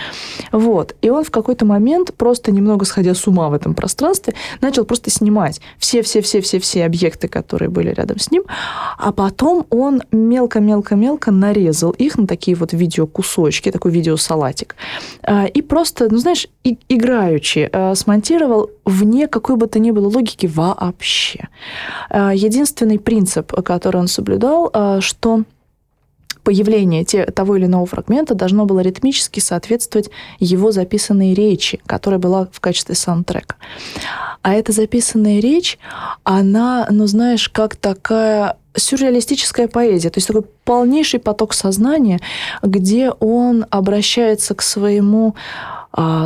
Вот. И он в какой-то момент, просто немного сходя с ума в этом пространстве, начал просто снимать все-все-все-все-все объекты, которые были рядом с ним, а потом он мелко-мелко-мелко нарезал их на такие вот видеокусочки, такой видеосалатик, и просто, ну, знаешь, и, играючи смонтировал вне какой бы то ни было логики вообще. Единственный принцип, который он соблюдал, что Появление те, того или иного фрагмента должно было ритмически соответствовать его записанной речи, которая была в качестве саундтрека. А эта записанная речь, она, ну знаешь, как такая сюрреалистическая поэзия, то есть такой полнейший поток сознания, где он обращается к своему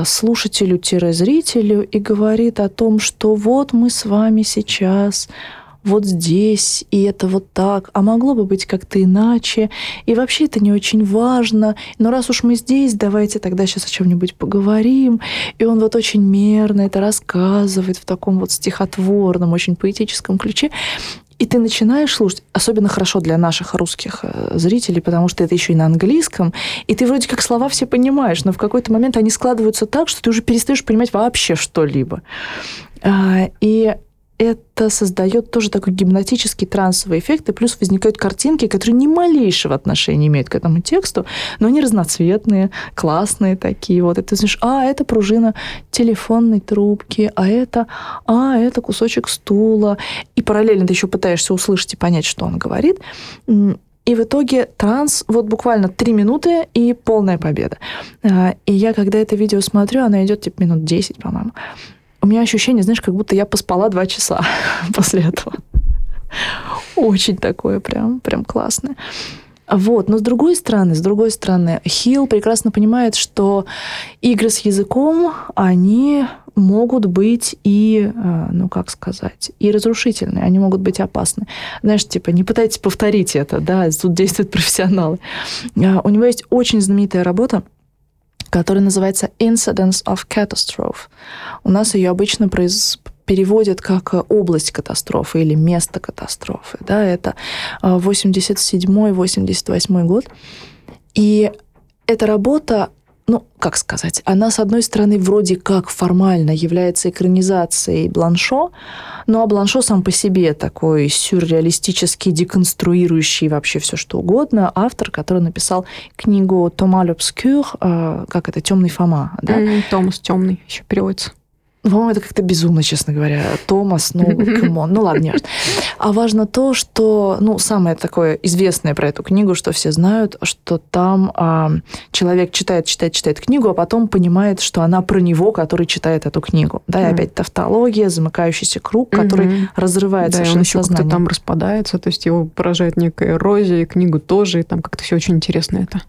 слушателю-зрителю и говорит о том, что вот мы с вами сейчас, вот здесь, и это вот так, а могло бы быть как-то иначе, и вообще это не очень важно, но раз уж мы здесь, давайте тогда сейчас о чем-нибудь поговорим. И он вот очень мерно это рассказывает в таком вот стихотворном, очень поэтическом ключе. И ты начинаешь слушать, особенно хорошо для наших русских зрителей, потому что это еще и на английском, и ты вроде как слова все понимаешь, но в какой-то момент они складываются так, что ты уже перестаешь понимать вообще что-либо. И это создает тоже такой гипнотический трансовый эффект, и плюс возникают картинки, которые ни малейшего отношения не имеют к этому тексту, но они разноцветные, классные такие. Вот. И ты знаешь, а, это пружина телефонной трубки, а это, а, это кусочек стула. И параллельно ты еще пытаешься услышать и понять, что он говорит. И в итоге транс, вот буквально три минуты и полная победа. И я, когда это видео смотрю, оно идет типа минут десять, по-моему. У меня ощущение, знаешь, как будто я поспала два часа после этого. Очень такое прям, прям классное. Вот. Но с другой стороны, с другой стороны, Хилл прекрасно понимает, что игры с языком, они могут быть и, ну как сказать, и разрушительны, они могут быть опасны. Знаешь, типа, не пытайтесь повторить это, да, тут действуют профессионалы. У него есть очень знаменитая работа, которая называется Incidence of Catastrophe. У нас ее обычно произ... переводят как область катастрофы или место катастрофы. Да? Это восемьдесят седьмой восемьдесят восьмой год. И эта работа, ну, как сказать, она, с одной стороны, вроде как формально является экранизацией Бланшо, ну, а Бланшо сам по себе такой сюрреалистический, деконструирующий вообще все что угодно автор, который написал книгу «Тома Л'Обскюр», э, как это, «Темный Фома», да? «Томас темный» еще переводится. По-моему, это как-то безумно, честно говоря. Томас, ну, камон, ну ладно, не важно. А важно то, что, ну, самое такое известное про эту книгу, что все знают, что там а, человек читает, читает, читает книгу, а потом понимает, что она про него, который читает эту книгу. Да, и mm. опять тавтология, замыкающийся круг, который mm-hmm. разрывает да, совершенно сознание. Да, он еще как-то там распадается, то есть его поражает некая эрозия, и книгу тоже, и там как-то все очень интересно это.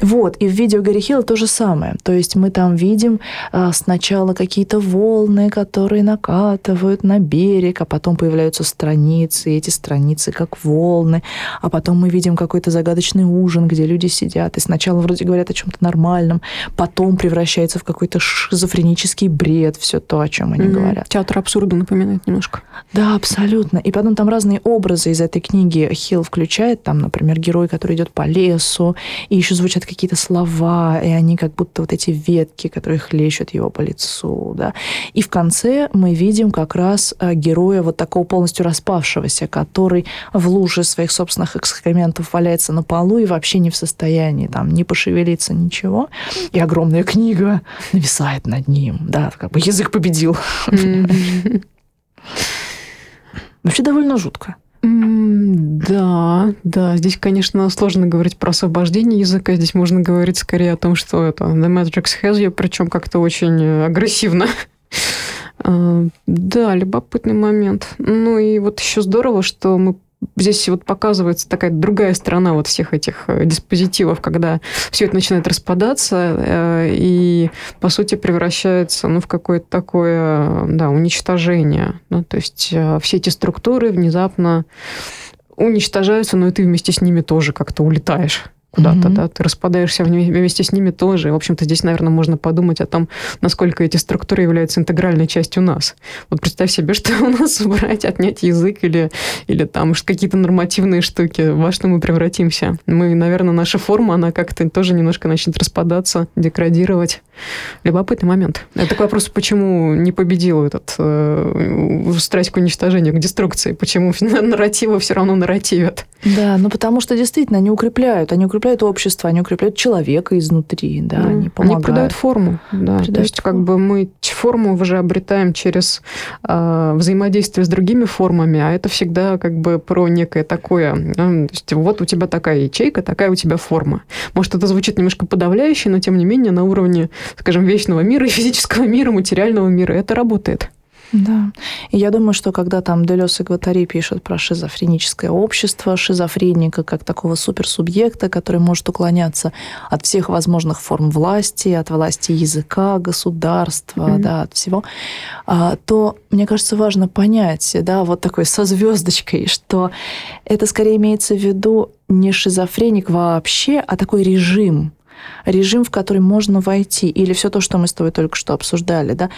Вот, и в видео Гэри Хилла то же самое. То есть мы там видим а, сначала какие-то волны, которые накатывают на берег, а потом появляются страницы, и эти страницы как волны, а потом мы видим какой-то загадочный ужин, где люди сидят, и сначала вроде говорят о чем-то нормальном, потом превращается в какой-то шизофренический бред все то, о чем они mm-hmm. говорят. Театр абсурда напоминает немножко. Да, абсолютно. И потом там разные образы из этой книги Хилл включает, там, например, герой, который идет по лесу, и еще звучат какие-то слова, и они как будто вот эти ветки, которые хлещут его по лицу, да. И в конце мы видим как раз героя вот такого полностью распавшегося, который в луже своих собственных экскрементов валяется на полу и вообще не в состоянии там не пошевелиться, ничего. И огромная книга нависает над ним. Да, как бы язык победил. Mm-hmm. Вообще довольно жутко. Mm, да, да. Здесь, конечно, сложно говорить про освобождение языка. Здесь можно говорить скорее о том, что это The Matrix has you, причем как-то очень агрессивно. Да, любопытный момент. Ну и вот еще здорово, что мы здесь вот показывается такая другая сторона вот всех этих диспозитивов, когда все это начинает распадаться и, по сути, превращается ну, в какое-то такое да, уничтожение. Ну, то есть все эти структуры внезапно уничтожаются, но и ты вместе с ними тоже как-то улетаешь куда-то, mm-hmm. да, ты распадаешься вместе с ними тоже. В общем-то, здесь, наверное, можно подумать о том, насколько эти структуры являются интегральной частью нас. Вот представь себе, что у нас убрать, отнять язык или, или там какие-то нормативные штуки, во что мы превратимся. Мы, наверное, наша форма, она как-то тоже немножко начнет распадаться, деградировать. Любопытный момент. Это такой вопрос, почему не победила этот э, страсть к уничтожению, к деструкции? Почему нарративы все равно нарративят? Да, ну потому что действительно они укрепляют. Они укрепляют общество, они укрепляют человека изнутри. Да, mm. Они помогают. Они придают форму. Да. Придают То есть форму. Как бы мы форму уже обретаем через э, взаимодействие с другими формами, а это всегда как бы про некое такое... Э, то есть вот у тебя такая ячейка, такая у тебя форма. Может, это звучит немножко подавляюще, но тем не менее на уровне, скажем, вечного мира, физического мира, материального мира. Это работает. Да. И я думаю, что когда там Делёз и Гватари пишут про шизофреническое общество, шизофреника как такого суперсубъекта, который может уклоняться от всех возможных форм власти, от власти языка, государства, mm-hmm. да, от всего, то, мне кажется, важно понять, да, вот такой со звездочкой, что это скорее имеется в виду не шизофреник вообще, а такой режим. Режим, в который можно войти. Или все то, что мы с тобой только что обсуждали, да,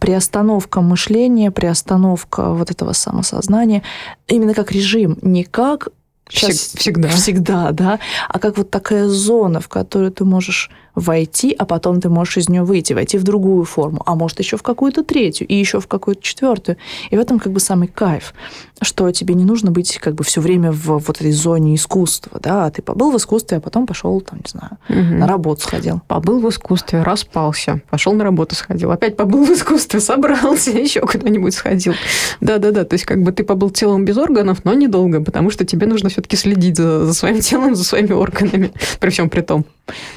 приостановка мышления, приостановка вот этого самосознания, именно как режим, не как сейчас, всегда. всегда, да, а как вот такая зона, в которую ты можешь войти, а потом ты можешь из нее выйти, войти в другую форму, а может еще в какую-то третью, и еще в какую-то четвертую. И в этом как бы самый кайф, что тебе не нужно быть как бы все время в вот этой зоне искусства, да, ты побыл в искусстве, а потом пошел там, не знаю, угу. на работу сходил. Побыл в искусстве, распался, пошел на работу сходил, опять побыл в искусстве, собрался, еще куда-нибудь сходил. Да-да-да, то есть как бы ты побыл телом без органов, но недолго, потому что тебе нужно все-таки следить за, за своим телом, за своими органами, при всем при том.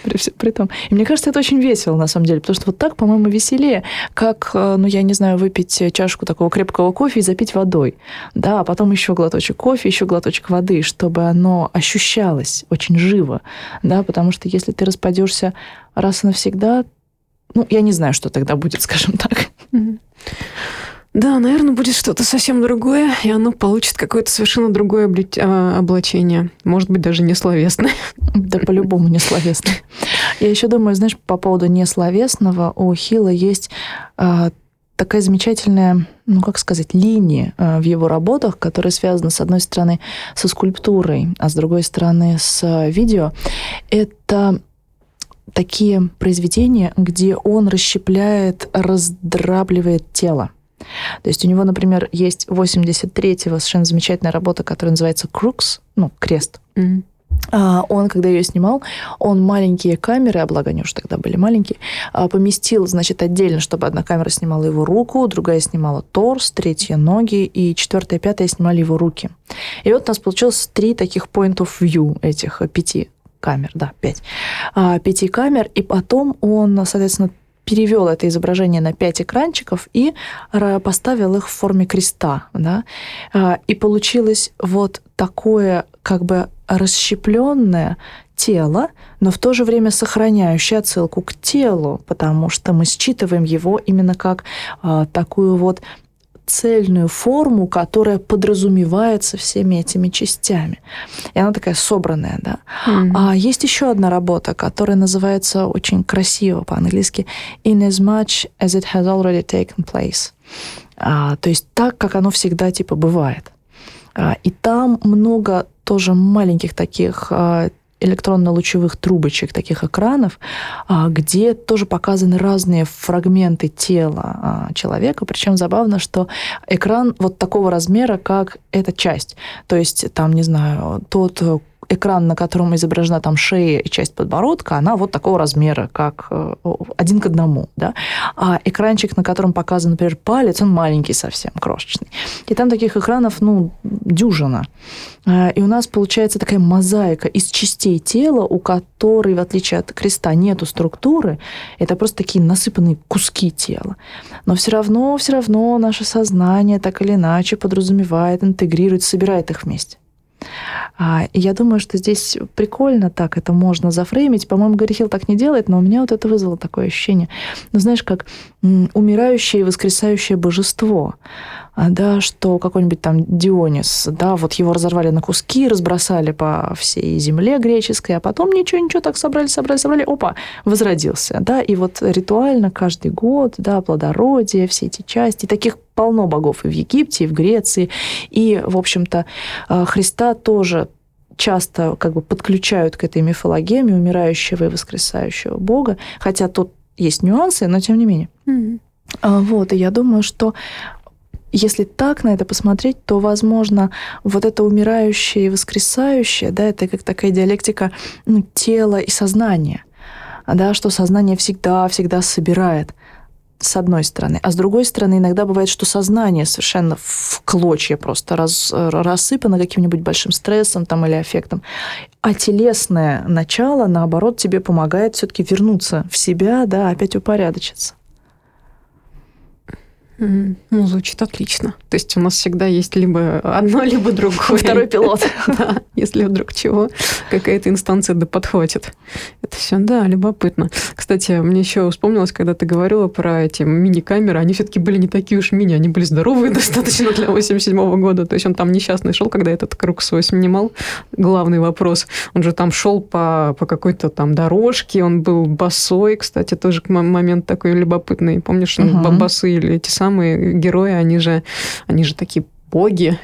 При, при том. И мне кажется, это очень весело, на самом деле, потому что вот так, по-моему, веселее, как, ну, я не знаю, выпить чашку такого крепкого кофе и запить водой, да, а потом еще глоточек кофе, еще глоточек воды, чтобы оно ощущалось очень живо, да, потому что если ты распадешься раз и навсегда, ну, я не знаю, что тогда будет, скажем так. Mm-hmm. Да, наверное, будет что-то совсем другое, и оно получит какое-то совершенно другое облачение. Может быть, даже несловесное. Да, по-любому несловесное. Я еще думаю, знаешь, по поводу несловесного у Хилла есть э, такая замечательная, ну, как сказать, линия э, в его работах, которая связана, с одной стороны, со скульптурой, а с другой стороны, с видео. Это... такие произведения, где он расщепляет, раздрабливает тело. То есть у него, например, есть восемьдесят третьего совершенно замечательная работа, которая называется «Крукс», ну, «Крест». Mm-hmm. Он, когда ее снимал, он маленькие камеры, благо они уже тогда были маленькие, поместил, значит, отдельно, чтобы одна камера снимала его руку, другая снимала торс, третья ноги, и четвертая, пятая снимали его руки. И вот у нас получилось три таких point of view этих пяти камер, да, пять. Пяти камер, и потом он, соответственно, перевел это изображение на пять экранчиков и поставил их в форме креста, да, и получилось вот такое как бы расщепленное тело, но в то же время сохраняющее отсылку к телу, потому что мы считываем его именно как а, такую вот цельную форму, которая подразумевается всеми этими частями. И она такая собранная, да. Mm-hmm. А есть еще одна работа, которая называется очень красиво по-английски In As Much As It Has Already Taken Place. А, то есть так, как оно всегда типа бывает. А, и там много тоже маленьких таких а, электронно-лучевых трубочек, таких экранов, где тоже показаны разные фрагменты тела человека. Причем забавно, что экран вот такого размера, как эта часть. То есть там, не знаю, тот экран, на котором изображена там шея и часть подбородка, она вот такого размера, как один к одному, да. А экранчик, на котором показан, например, палец, он маленький совсем, крошечный. И там таких экранов, ну, дюжина. И у нас получается такая мозаика из частей тела, у которой, в отличие от креста, нету структуры. Это просто такие насыпанные куски тела. Но все равно, все равно наше сознание так или иначе подразумевает, интегрирует, собирает их вместе. И я думаю, что здесь прикольно так это можно зафреймить. По-моему, Гэри Хилл так не делает, но у меня вот это вызвало такое ощущение. Ну, знаешь, как умирающее и воскресающее божество, да, что какой-нибудь там Дионис, да, вот его разорвали на куски, разбросали по всей земле греческой, а потом ничего-ничего, так собрали, собрали, собрали, опа, возродился, да, и вот ритуально каждый год, да, плодородие, все эти части, таких полно богов и в Египте, и в Греции, и, в общем-то, Христа тоже часто как бы подключают к этой мифологеме умирающего и воскресающего бога, хотя тут есть нюансы, но тем не менее. Mm-hmm. Вот, и я думаю, что если так на это посмотреть, то, возможно, вот это умирающее и воскресающее, да, это как такая диалектика, ну, тела и сознания, да, что сознание всегда-всегда собирает, с одной стороны. А с другой стороны, иногда бывает, что сознание совершенно в клочья просто раз, рассыпано каким-нибудь большим стрессом там, или аффектом. А телесное начало, наоборот, тебе помогает все-таки вернуться в себя, да, опять упорядочиться. Mm-hmm. Ну, звучит отлично. То есть у нас всегда есть либо одно, либо другое. Второй пилот. Да, если вдруг чего, какая-то инстанция да подхватит. Это все, да, любопытно. Кстати, мне еще вспомнилось, когда ты говорила про эти мини-камеры, они все-таки были не такие уж мини, они были здоровые достаточно для восемьдесят седьмого года. То есть он там несчастный шел, когда этот Крукс свой снимал. Главный вопрос. Он же там шел по, по какой-то там дорожке, он был босой, кстати, тоже момент такой любопытный. Помнишь, uh-huh. басы или эти самые самые герои, они же, они же такие боги.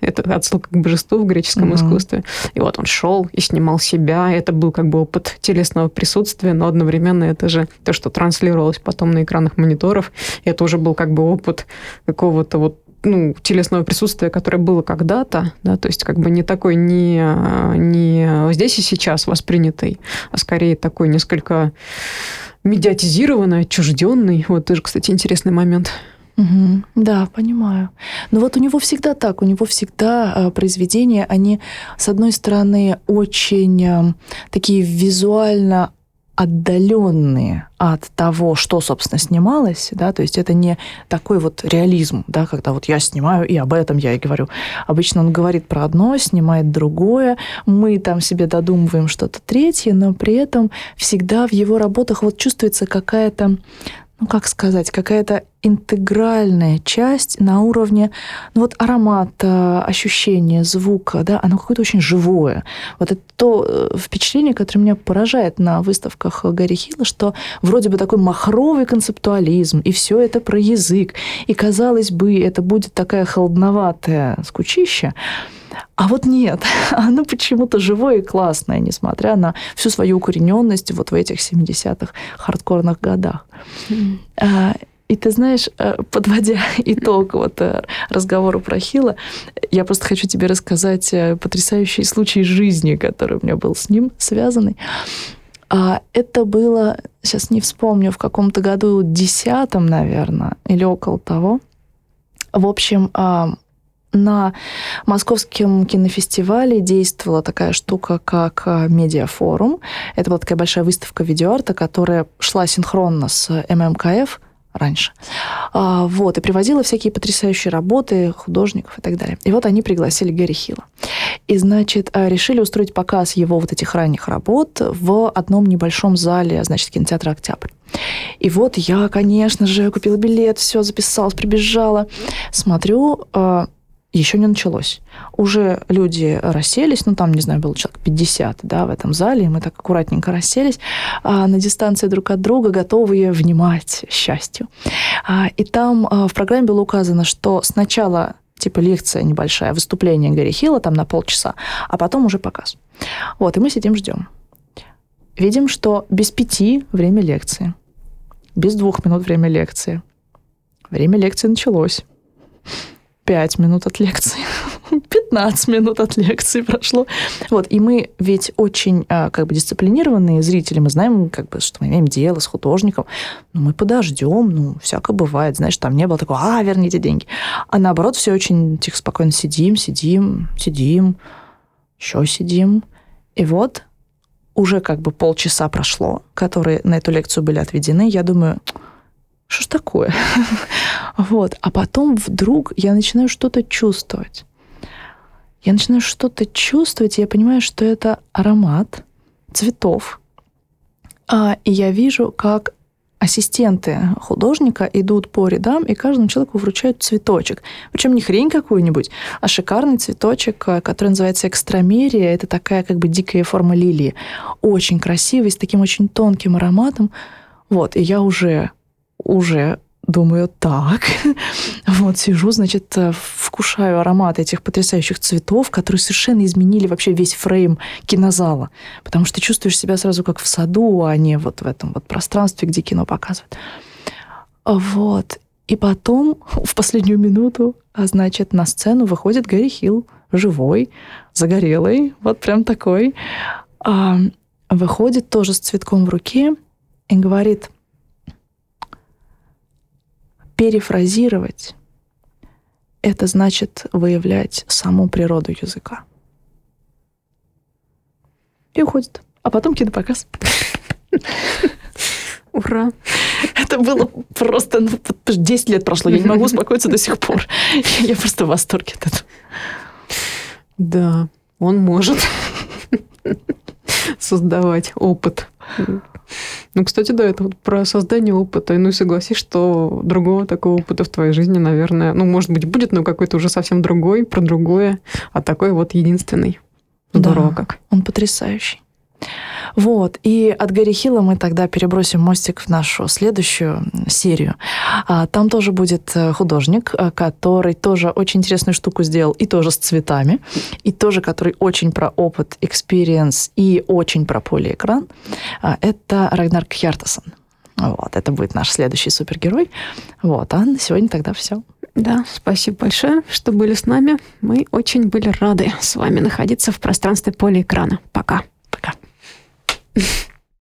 Это отсылка к божеству в греческом uh-huh. искусстве. И вот он шел и снимал себя. Это был как бы опыт телесного присутствия, но одновременно это же то, что транслировалось потом на экранах мониторов. Это уже был как бы опыт какого-то вот, ну, телесного присутствия, которое было когда-то, да, то есть как бы не такой не, не здесь и сейчас воспринятый, а скорее такой несколько медиатизированный, отчужденный. Вот тоже, кстати, интересный момент. Угу. Да, понимаю. Но вот у него всегда так, у него всегда э, произведения, они, с одной стороны, очень э, такие визуально отдаленные от того, что, собственно, снималось, да, то есть это не такой вот реализм, да, когда вот я снимаю, и об этом я и говорю. Обычно он говорит про одно, снимает другое, мы там себе додумываем что-то третье, но при этом всегда в его работах вот чувствуется какая-то, ну, как сказать, какая-то интегральная часть на уровне, ну, вот аромата, ощущения, звука, да, оно какое-то очень живое. Вот это то впечатление, которое меня поражает на выставках Гэри Хилла, что вроде бы такой махровый концептуализм, и все это про язык. И, казалось бы, это будет такая холодноватая скучища, а вот нет, оно почему-то живое и классное, несмотря на всю свою укорененность вот в этих семидесятых хардкорных годах. Mm-hmm. И ты знаешь, подводя итог вот разговору про Хилла, я просто хочу тебе рассказать потрясающий случай жизни, который у меня был с ним связанный. Это было, сейчас не вспомню, в каком-то году десятом, наверное, или около того. В общем, на Московском кинофестивале действовала такая штука, как Медиафорум. Это была такая большая выставка видеоарта, которая шла синхронно с ММКФ, раньше. Вот, и привозила всякие потрясающие работы художников и так далее. И вот они пригласили Гэри Хилла. И, значит, решили устроить показ его вот этих ранних работ в одном небольшом зале, значит, кинотеатра «Октябрь». И вот я, конечно же, купила билет, все, записалась, прибежала. Смотрю, еще не началось. Уже люди расселись, ну, там, не знаю, было человек пятьдесят, да, в этом зале, и мы так аккуратненько расселись а, на дистанции друг от друга, готовые внимать счастью. А, и там а, в программе было указано, что сначала, типа, лекция небольшая, выступление Гэри Хилла, там, на полчаса, а потом уже показ. Вот, и мы сидим, ждем. Видим, что без пяти время лекции, без двух минут время лекции. Время лекции началось. Пять минут от лекции, пятнадцать минут от лекции прошло. Вот, и мы ведь очень как бы дисциплинированные зрители, мы знаем, как бы, что мы имеем дело с художником, но мы подождем, ну, всякое бывает, знаешь, там не было такого, а, верните деньги. А наоборот, все очень тихо, спокойно сидим, сидим, сидим, еще сидим. И вот уже как бы полчаса прошло, которые на эту лекцию были отведены, я думаю... Что ж такое? Вот. А потом вдруг я начинаю что-то чувствовать. Я начинаю что-то чувствовать, и я понимаю, что это аромат цветов. А, и я вижу, как ассистенты художника идут по рядам, и каждому человеку вручают цветочек. Причем не хрень какую-нибудь, а шикарный цветочек, который называется экстрамерия. Это такая как бы дикая форма лилии. Очень красивый, с таким очень тонким ароматом. Вот. И я уже... уже думаю, так. Вот, сижу, значит, вкушаю аромат этих потрясающих цветов, которые совершенно изменили вообще весь фрейм кинозала. Потому что ты чувствуешь себя сразу как в саду, а не вот в этом вот пространстве, где кино показывают. Вот. И потом, в последнюю минуту, значит, на сцену выходит Гэри Хилл, живой, загорелый, вот прям такой. Выходит тоже с цветком в руке и говорит... Перефразировать – это значит выявлять саму природу языка. И уходит. А потом кинопоказ. Ура! Это было просто... Ну, десять лет прошло, я не могу успокоиться до сих пор. Я просто в восторге от этого. Да, он может создавать опыт. Ну, кстати, да, это вот про создание опыта. Ну, согласись, что другого такого опыта в твоей жизни, наверное, ну, может быть, будет, но какой-то уже совсем другой, про другое, а такой вот единственный. Здорово да, как. Он потрясающий. Вот, и от Гэри Хилла мы тогда перебросим мостик в нашу следующую серию. Там тоже будет художник, который тоже очень интересную штуку сделал, и тоже с цветами, и тоже, который очень про опыт, экспириенс, и очень про полиэкран. Это Рагнар Кьяртасон. Вот, это будет наш следующий супергерой. Вот, а на сегодня тогда все. Да, спасибо большое, что были с нами. Мы очень были рады с вами находиться в пространстве полиэкрана. Пока. Пока. Yeah.